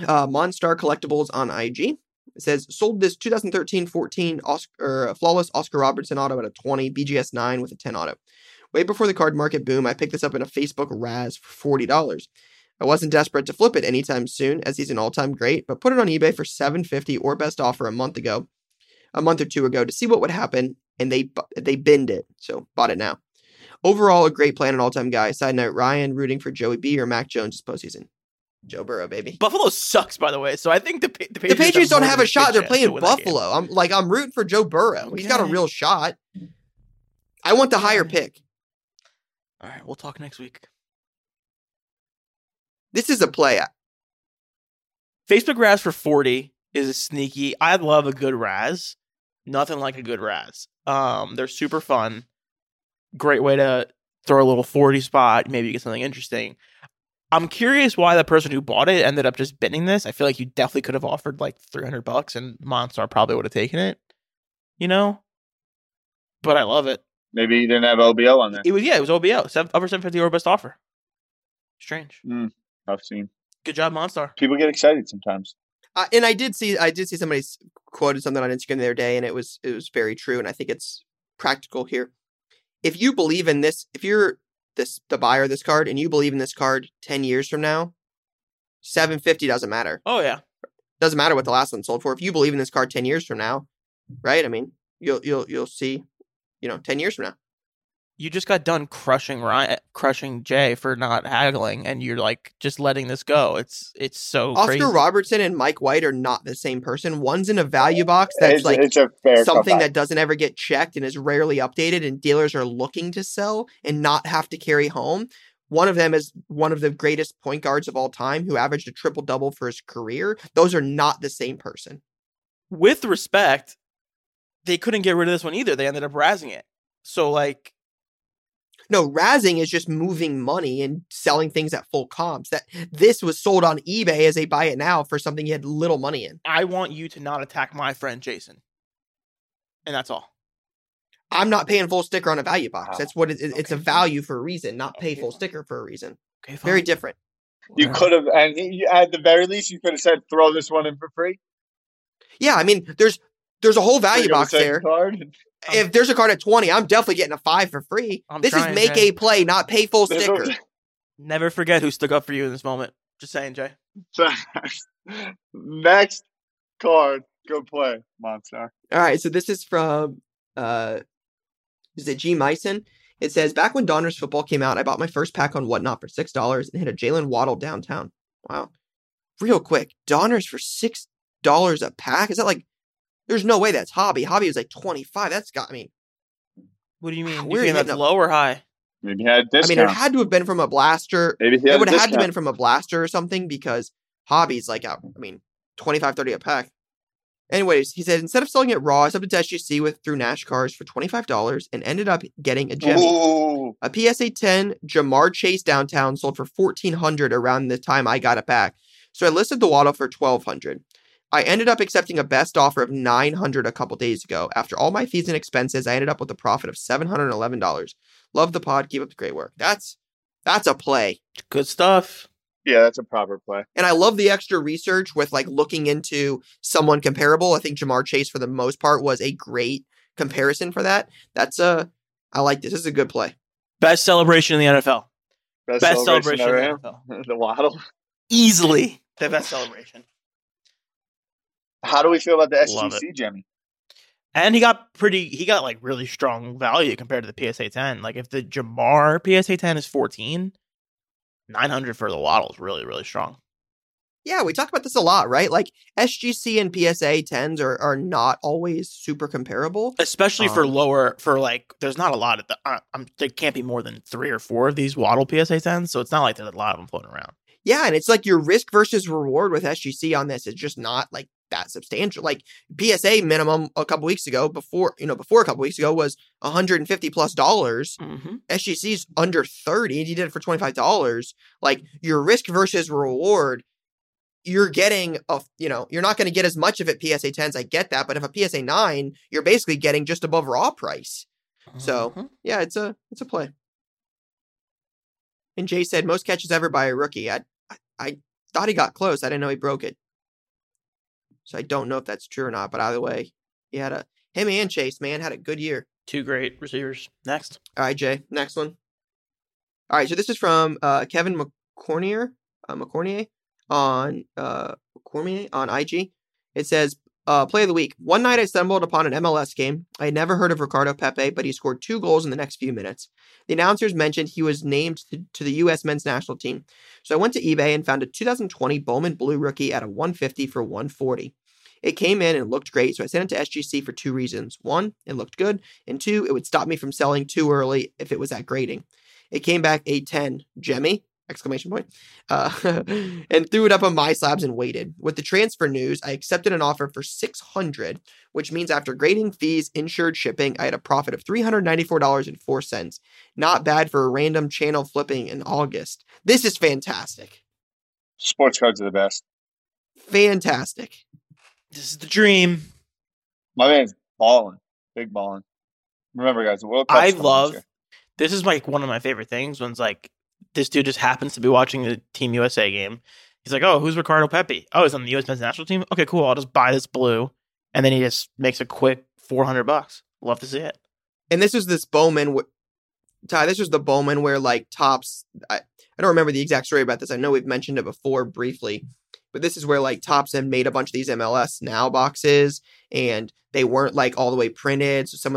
Monstar Collectibles on IG. It says, sold this 2013-14 Flawless Oscar Robertson auto at a 20, BGS9 with a 10 auto. Way before the card market boom, I picked this up in a Facebook Raz for $40. I wasn't desperate to flip it anytime soon, as he's an all-time great, but put it on eBay for $750 or best offer a month or two ago, to see what would happen, and they binned it, so bought it now. Overall, a great plan, an all-time guy. Side note, Ryan rooting for Joey B or Mac Jones this postseason. Joe Burrow, baby. Buffalo sucks, by the way, so I think the Patriots don't have a shot. They're playing Buffalo. I'm rooting for Joe Burrow. Okay. He's got a real shot. I want the higher pick. All right, we'll talk next week. This is a play. Facebook Raz for 40 is a sneaky. I love a good Raz. Nothing like a good Raz. They're super fun. Great way to throw a little 40 spot. Maybe you get something interesting. I'm curious why the person who bought it ended up just bidding this. I feel like you definitely could have offered like $300 and Monstar probably would have taken it, you know? But I love it. Maybe you didn't have OBO on there. It was OBO. Over 750 or best offer. Strange. I've seen. Good job, Monstar. People get excited sometimes. And I did see somebody quoted something on Instagram the other day, and it was very true, and I think it's practical here. If you believe in this, if you're the buyer of this card, and you believe in this card 10 years from now, $750 doesn't matter. Oh, yeah. Doesn't matter what the last one sold for. If you believe in this card 10 years from now, right? I mean, you'll see, you know, 10 years from now. You just got done crushing Jay for not haggling, and you're like just letting this go. It's so Oscar crazy. Robertson and Mike White are not the same person. One's in a value box that's something that doesn't ever get checked and is rarely updated, and dealers are looking to sell and not have to carry home. One of them is one of the greatest point guards of all time who averaged a triple-double for his career. Those are not the same person. With respect, they couldn't get rid of this one either. They ended up razzing it. So like. No, razzing is just moving money and selling things at full comps. That this was sold on eBay as a buy it now for something you had little money in. I want you to not attack my friend Jason, and that's all. I'm not paying full sticker on a value box. That's what it's a value for a reason. Not pay full sticker for a reason. Okay, fine. Very different. You could have, and at the very least, you could have said, "Throw this one in for free." Yeah, I mean, there's a whole value box there. If there's a card at 20, I'm definitely getting a 5 for free. This is a play, not pay full sticker. Never forget who stuck up for you in this moment. Just saying, Jay. Next card, good play, Monster. All right, so this is from is it G. Meissen? It says, back when Donruss football came out, I bought my first pack on Whatnot for $6 and hit a Jalen Waddle downtown. Wow. Real quick, Donruss for $6 a pack? Is that like, there's no way that's Hobby. Hobby was like 25. That's got, I mean. What do you mean? We're in that low or high? Maybe he had discount. I mean, it had to have been from a blaster. Maybe he had it would have had to have been from a blaster or something because Hobby's like, I mean, 25, 30 a pack. Anyways, he said, instead of selling it raw, I subbed it to SGC through Nash Cars for $25 and ended up getting a gem. Ooh. A PSA 10 Jamar Chase downtown sold for $1,400 around the time I got it back. So I listed the Waddle for $1,200. I ended up accepting a best offer of $900 a couple days ago. After all my fees and expenses, I ended up with a profit of $711. Love the pod. Keep up the great work. That's a play. Good stuff. Yeah, that's a proper play. And I love the extra research with like looking into someone comparable. I think Jamar Chase, for the most part, was a great comparison for that. I like this. This is a good play. Best celebration in the NFL. Best celebration in the NFL. The Waddle. Easily the best celebration. How do we feel about the SGC, Jimmy? And he got like really strong value compared to the PSA 10. Like if the Jamar PSA 10 is 14, 900 for the Waddle is really, really strong. Yeah, we talk about this a lot, right? Like SGC and PSA 10s are not always super comparable, especially for lower. For like, there's not a lot of there can't be more than 3 or 4 of these Waddle PSA 10s, so it's not like there's a lot of them floating around. Yeah, and it's like your risk versus reward with SGC on this is just not like that substantial. Like PSA minimum a couple weeks ago, before a couple weeks ago was $150+. Mm-hmm. SGC's under 30, and you did it for $25. Like your risk versus reward, you're getting you're not going to get as much of it. PSA 10s, I get that, but if a PSA 9, you're basically getting just above raw price. Mm-hmm. So yeah, it's a play. And Jay said most catches ever by a rookie. I thought he got close. I didn't know he broke it. So I don't know if that's true or not, but either way, him and Chase, man, had a good year. Two great receivers. Next. All right, Jay, next one. All right, so this is from Kevin McCormier on IG. It says, play of the week. One night I stumbled upon an MLS game. I had never heard of Ricardo Pepe, but he scored 2 goals in the next few minutes. The announcers mentioned he was named to the U.S. men's national team. So I went to eBay and found a 2020 Bowman Blue rookie at a 150 for 140. It came in and looked great, so I sent it to SGC for 2 reasons. 1, it looked good, and 2, it would stop me from selling too early if it was at grading. It came back a 10. Jemmy! ! And threw it up on my slabs and waited. With the transfer news, I accepted an offer for $600, which means after grading, fees, insured shipping, I had a profit of $394.04. Not bad for a random channel flipping in August. This is fantastic. Sports cards are the best. Fantastic. This is the dream. My man's balling. Big balling. Remember, guys, the World Cup. This is like one of my favorite things when it's like, this dude just happens to be watching the Team USA game. He's like, oh, who's Ricardo Pepi? Oh, he's on the U.S. men's national team? Okay, cool. I'll just buy this blue. And then he just makes a quick $400. Love to see it. And this was this Bowman. Ty, this was the Bowman where, like, Topps... I don't remember the exact story about this. I know we've mentioned it before briefly. But this is where, like, Topps had made a bunch of these MLS Now boxes. And they weren't, like, all the way printed. So some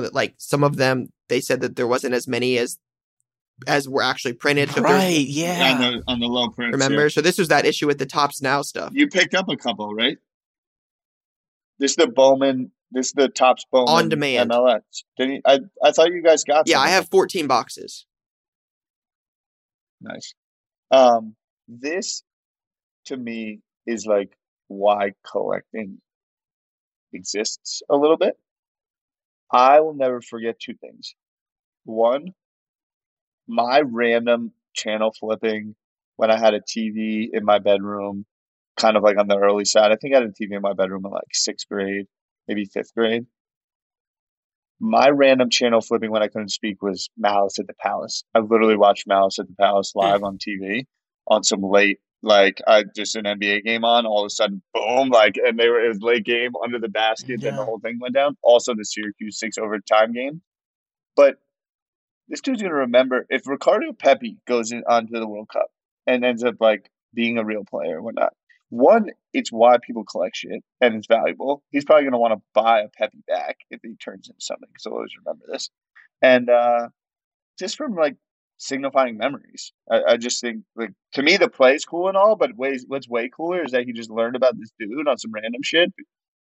of them, they said that there wasn't as many as were actually printed. So right, yeah. On the low print. Remember? Yeah. So this was that issue with the Topps Now stuff. You picked up a couple, right? This is the Topps Bowman. On demand. MLS. I thought you guys got some. Yeah, I have 14 boxes. Nice. This, to me, is like why collecting exists a little bit. I will never forget 2 things. 1, my random channel flipping when I had a TV in my bedroom, kind of like on the early side. I think I had a TV in my bedroom in like 6th grade, maybe 5th grade. My random channel flipping when I couldn't speak was Malice at the Palace. I literally watched Malice at the Palace live on TV. on some late, like I just an NBA game on, all of a sudden, boom, like, and they were, it was late game under the basket, then the whole thing went down. Also the Syracuse 6 overtime game. But this dude's going to remember, if Ricardo Pepi goes in, onto the World Cup and ends up like being a real player or whatnot, one, it's why people collect shit and it's valuable. He's probably going to want to buy a Pepi back if he turns into something, because I'll always remember this. And just from like signifying memories, I just think, like, to me, the play's cool and all, but what's way cooler is that he just learned about this dude on some random shit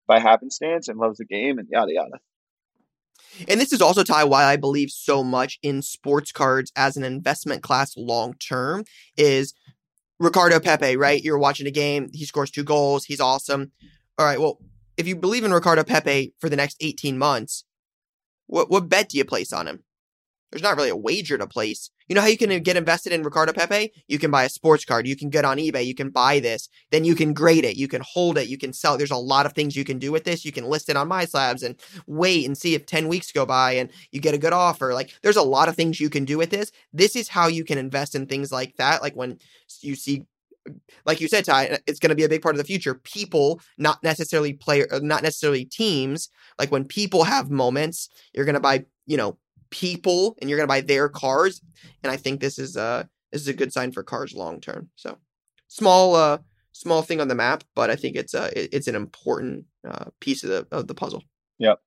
by happenstance and loves the game and yada yada. And this is also, Ty, why I believe so much in sports cards as an investment class long term is Ricardo Pepi, right? You're watching a game. He scores 2 goals. He's awesome. All right. Well, if you believe in Ricardo Pepi for the next 18 months, what bet do you place on him? There's not really a wager to place. You know how you can get invested in Ricardo Pepi? You can buy a sports card. You can get on eBay. You can buy this. Then you can grade it. You can hold it. You can sell it. There's a lot of things you can do with this. You can list it on MySlabs and wait and see if 10 weeks go by and you get a good offer. Like, there's a lot of things you can do with this. This is how you can invest in things like that. Like when you see, like you said, Ty, it's going to be a big part of the future. People, not necessarily player, not necessarily teams. Like when people have moments, you're going to buy, you know, people, and you're going to buy their cars. And I think this is a good sign for cars long term. So small thing on the map, but I think it's an important piece of the puzzle. Yep.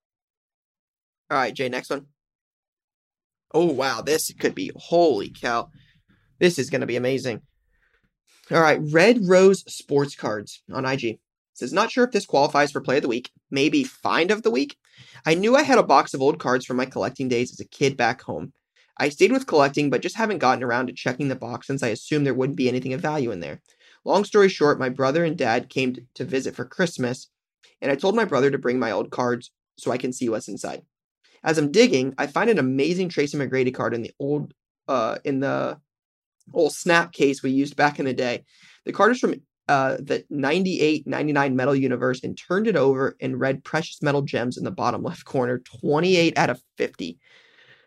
All right, Jay, next one. Oh, wow. This could be, holy cow. This is going to be amazing. All right. Red Rose Sports Cards on IG. Says, not sure if this qualifies for play of the week, maybe find of the week. I knew I had a box of old cards from my collecting days as a kid back home. I stayed with collecting, but just haven't gotten around to checking the box since I assumed there wouldn't be anything of value in there. Long story short, my brother and dad came to visit for Christmas, and I told my brother to bring my old cards so I can see what's inside. As I'm digging, I find an amazing Tracy McGrady card in the old in the old snap case we used back in the day. The card is from the 98-99 metal universe, and turned it over and read precious metal gems in the bottom left corner, 28 out of 50.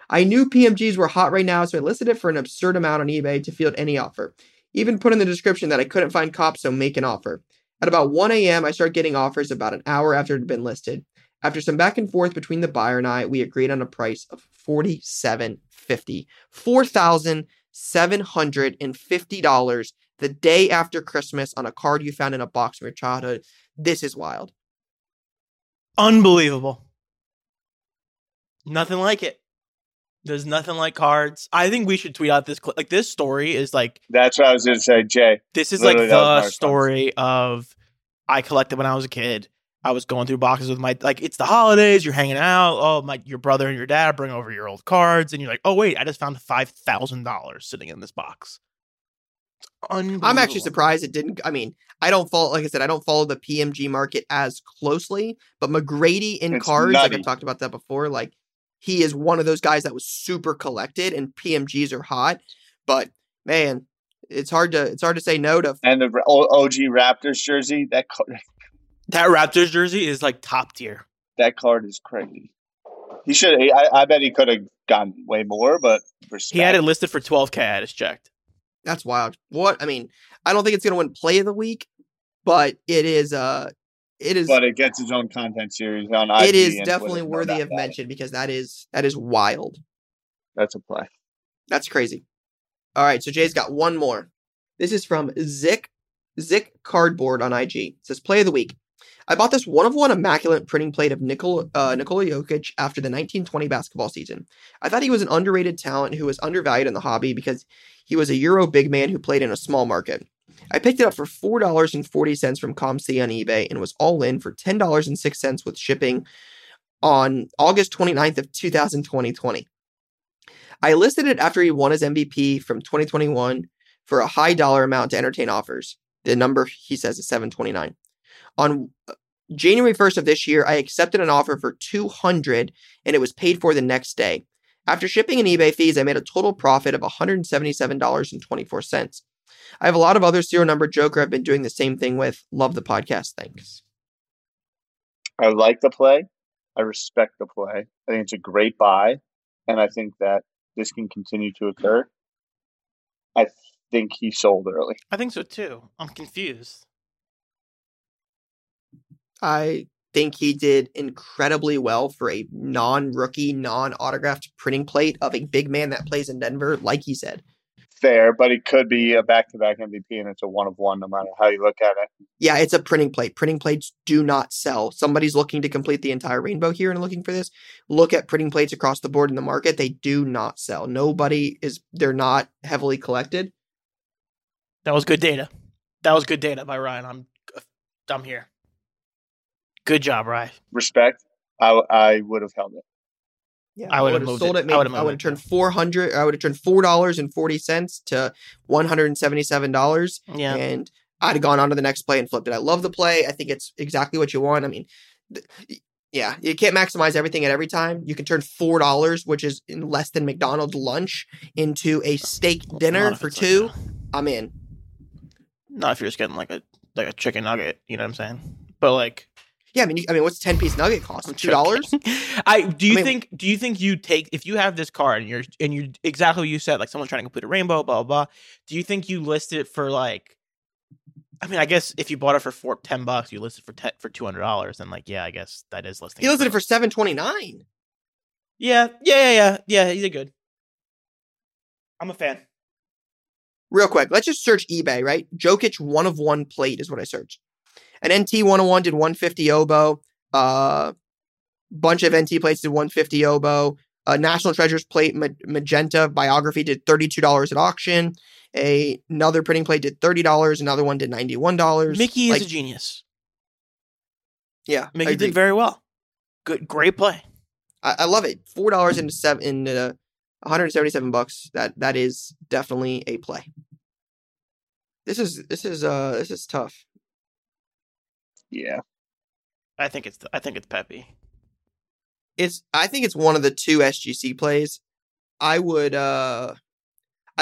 I knew PMGs were hot right now, so I listed it for an absurd amount on eBay to field any offer. Even put in the description that I couldn't find cops, so make an offer. At about 1 a.m., I started getting offers about an hour after it had been listed. After some back and forth between the buyer and I, we agreed on a price of $47.50. $4,750. The day after Christmas on a card you found in a box from your childhood. This is wild. Unbelievable. Nothing like it. There's nothing like cards. I think we should tweet out this clip. Like, this story is like... That's what I was going to say, Jay. This is literally like the story of, I collected when I was a kid. I was going through boxes with my... Like, it's the holidays. You're hanging out. Oh, your brother and your dad bring over your old cards. And you're like, oh, wait, I just found $5,000 sitting in this box. I'm actually surprised it didn't. I mean, I don't follow, like I said, I don't follow the PMG market as closely, but McGrady in it's cards, nutty. Like I've talked about that before, like he is one of those guys that was super collected, and PMGs are hot, but man, it's hard to say no to. And the OG Raptors jersey, that Raptors jersey is like top tier. That card is crazy. He should. I bet he could have gotten way more, but he had it listed for $12,000. I just checked. That's wild. What? I mean, I don't think it's going to win play of the week, but it is. But it gets its own content series on IG. It is definitely worthy of mention because that is wild. That's a play. That's crazy. All right. So Jay's got one more. This is from Zick Cardboard on IG. It says play of the week. I bought this one-of-one immaculate printing plate of Nikola Jokic after the 1920 basketball season. I thought he was an underrated talent who was undervalued in the hobby because he was a Euro big man who played in a small market. I picked it up for $4.40 from ComC on eBay and was all in for $10.06 with shipping on August 29th of 2020. I listed it after he won his MVP from 2021 for a high dollar amount to entertain offers. The number, he says, is 729. On January 1st of this year, I accepted an offer for $200 and it was paid for the next day. After shipping and eBay fees, I made a total profit of $177.24. I have a lot of other serial number Joker I've been doing the same thing with. Love the podcast. Thanks. I like the play. I respect the play. I think it's a great buy. And I think that this can continue to occur. I think he sold early. I think so too. I'm confused. I think he did incredibly well for a non-rookie, non-autographed printing plate of a big man that plays in Denver, like he said. Fair, but it could be a back-to-back MVP, and it's a one-of-one no matter how you look at it. Yeah, it's a printing plate. Printing plates do not sell. Somebody's looking to complete the entire rainbow here and looking for this. Look at printing plates across the board in the market. They do not sell. Nobody is – they're not heavily collected. That was good data. That was good data by Ryan. I'm here. Good job, Ryan. Respect. I would have held it. Yeah, I would have sold it. I would have turned $400. I would have turned $4.40 to $177. Yeah, and I'd have gone on to the next play and flipped it. I love the play. I think it's exactly what you want. I mean, yeah, you can't maximize everything at every time. You can turn $4, which is in less than McDonald's lunch, into a steak dinner for $2. Like I'm in. Not if you're just getting like a chicken nugget. You know what I'm saying? But like. Yeah, I mean, what's a 10-piece nugget cost? $2? Do you think you take if you have this card and you're exactly what you said, like someone trying to complete a rainbow, blah blah blah. Do you think you list it for like? I mean, I guess if you bought it for $10, you list it for $200, and like, yeah, I guess that is listing. He listed it for $729. Yeah. He's good. I'm a fan. Real quick, let's just search eBay. Right, Jokic 1-of-1 plate is what I searched. An NT 101 did 150 oboe. Bunch of NT plates did 150 oboe. A National Treasures plate magenta biography did $32 at auction. Another printing plate did $30. Another one did $91. Mickey is a genius. Yeah, Mickey did very well. Good, great play. I love it. $4 into $177. That is definitely a play. This is tough. Yeah, I think it's Pepe. I think it's one of the two SGC plays. I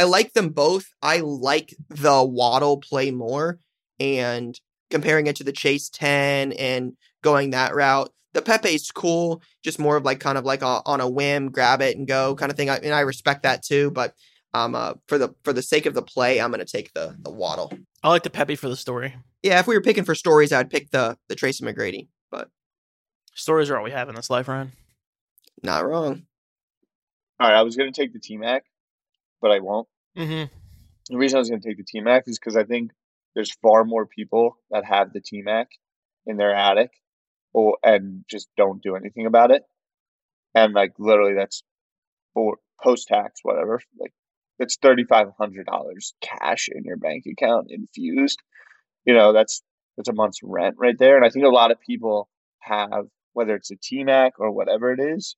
like them both. I like the Waddle play more, and comparing it to the Chase 10 and going that route, the Pepe's cool. Just more of like kind of like on a whim, grab it and go kind of thing. And I respect that too. But for the sake of the play, I'm gonna take the Waddle. I like the Pepe for the story. Yeah, if we were picking for stories, I'd pick the Tracy McGrady. But stories are all we have in this life, Ryan. Not wrong. All right, I was going to take the T-Mac, but I won't. Mm-hmm. The reason I was going to take the T-Mac is because I think there's far more people that have the T-Mac in their attic and just don't do anything about it. And, like, literally that's for post-tax, whatever. Like, that's $3,500 cash in your bank account infused. You know, that's a month's rent right there. And I think a lot of people have, whether it's a T-Mac or whatever it is,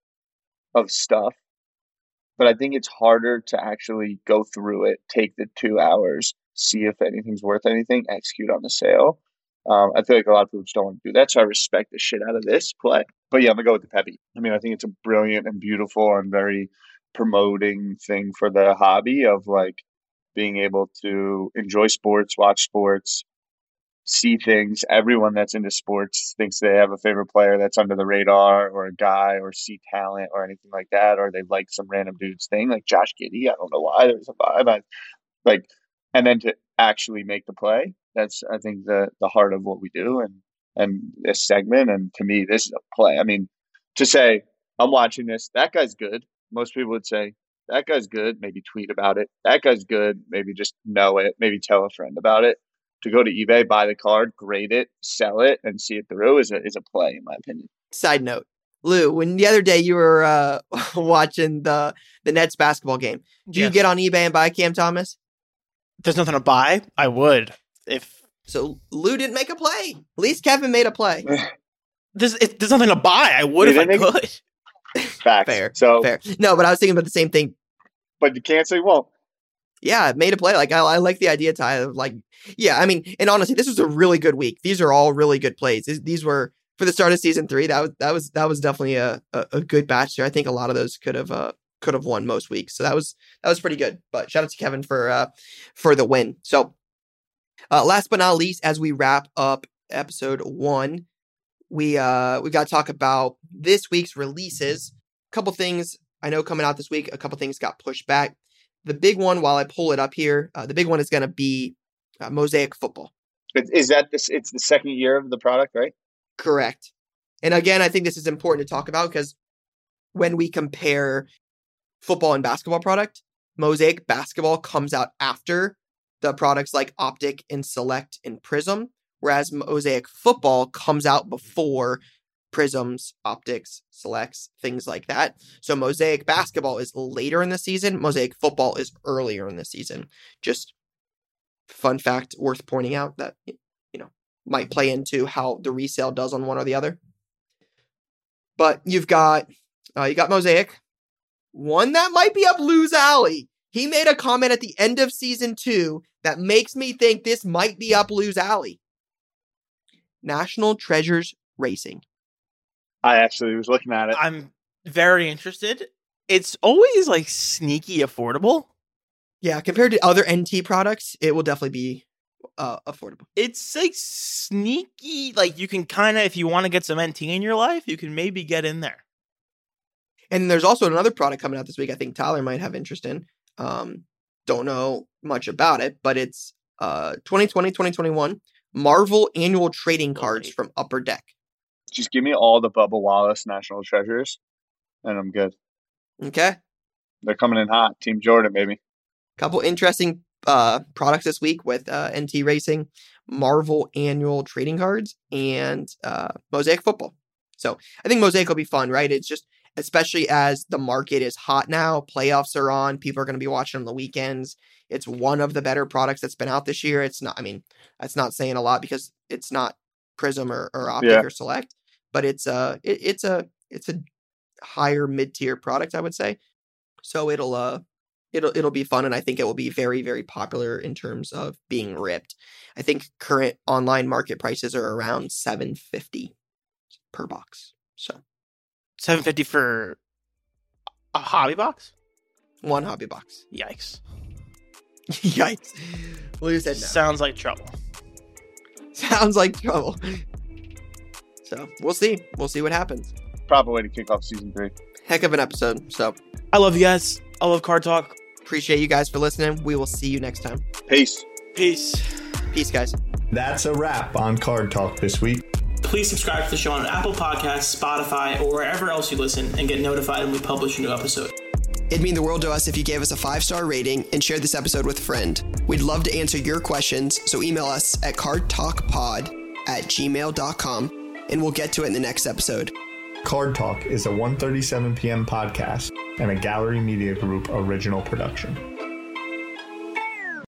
of stuff. But I think it's harder to actually go through it, take the 2 hours, see if anything's worth anything, execute on the sale. I feel like a lot of people just don't want to do that. So I respect the shit out of this play. But yeah, I'm going to go with the Pepe. I mean, I think it's a brilliant and beautiful and very promoting thing for the hobby of like being able to enjoy sports, watch sports. See things. Everyone that's into sports thinks they have a favorite player that's under the radar or a guy or see talent or anything like that, or they like some random dude's thing like Josh Giddey. I don't know why there's a vibe. And then to actually make the play, that's I think the heart of what we do and this segment. And to me, this is a play. I mean, to say I'm watching this, that guy's good. Most people would say that guy's good. Maybe tweet about it. That guy's good. Maybe just know it. Maybe tell a friend about it. To go to eBay, buy the card, grade it, sell it, and see it through is a play, in my opinion. Side note, Lou, when the other day you were watching the Nets basketball game, do you get on eBay and buy Cam Thomas? There's nothing to buy. I would. So Lou didn't make a play. At least Kevin made a play. There's nothing to buy. I would if I could. Facts. Fair. No, but I was thinking about the same thing. But you can't say, well. Yeah, it made a play. Like, I like the idea, Ty, of like, yeah, I mean, and honestly, this was a really good week. These are all really good plays. These were for the start of season 3. That was definitely a good batch there. I think a lot of those could have won most weeks. So that was pretty good. But shout out to Kevin for the win. So last but not least, as we wrap up episode 1, we got to talk about this week's releases. A couple things I know coming out this week. A couple things got pushed back. The big one, while I pull it up here, the big one is going to be Mosaic Football. Is that this? It's the second year of the product, right? Correct. And again, I think this is important to talk about because when we compare football and basketball product, Mosaic basketball comes out after the products like Optic and Select and Prism, whereas Mosaic Football comes out before Prisms, Optics, Selects, things like that. So Mosaic basketball is later in the season. Mosaic Football is earlier in the season. Just fun fact worth pointing out that, you know, might play into how the resale does on one or the other. But you got Mosaic. One that might be up Lou's alley. He made a comment at the end of season 2 that makes me think this might be up Lou's alley. National Treasures Racing. I actually was looking at it. I'm very interested. It's always like sneaky affordable. Yeah, compared to other NT products, it will definitely be affordable. It's like sneaky. Like you can kind of, if you want to get some NT in your life, you can maybe get in there. And there's also another product coming out this week I think Tyler might have interest in. Don't know much about it, but it's 2020-2021 Marvel Annual Trading Cards from Upper Deck. Just give me all the Bubba Wallace National Treasures, and I'm good. Okay. They're coming in hot. Team Jordan, baby. Couple interesting products this week with NT Racing, Marvel Annual Trading Cards, and Mosaic Football. So I think Mosaic will be fun, right? It's just, especially as the market is hot now, playoffs are on, people are going to be watching on the weekends. It's one of the better products that's been out this year. It's not, I mean, that's not saying a lot because it's not Prism or Optic or Select. But it's a higher mid-tier product, I would say. So it'll be fun, and I think it will be very, very popular in terms of being ripped. I think current online market prices are around $750 per box. So $750 for a hobby box? One hobby box. Yikes. Yikes. Lou said no. Sounds like trouble. Sounds like trouble. So we'll see. We'll see what happens. Proper way to kick off season 3. Heck of an episode. So I love you guys. I love Car Talk. Appreciate you guys for listening. We will see you next time. Peace. Peace. Peace, guys. That's a wrap on Car Talk this week. Please subscribe to the show on Apple Podcasts, Spotify, or wherever else you listen and get notified when we publish a new episode. It'd mean the world to us if you gave us a 5-star rating and shared this episode with a friend. We'd love to answer your questions, so email us at cardtalkpod@gmail.com. and we'll get to it in the next episode. Card Talk is a 1:37 p.m. podcast and a Gallery Media Group original production.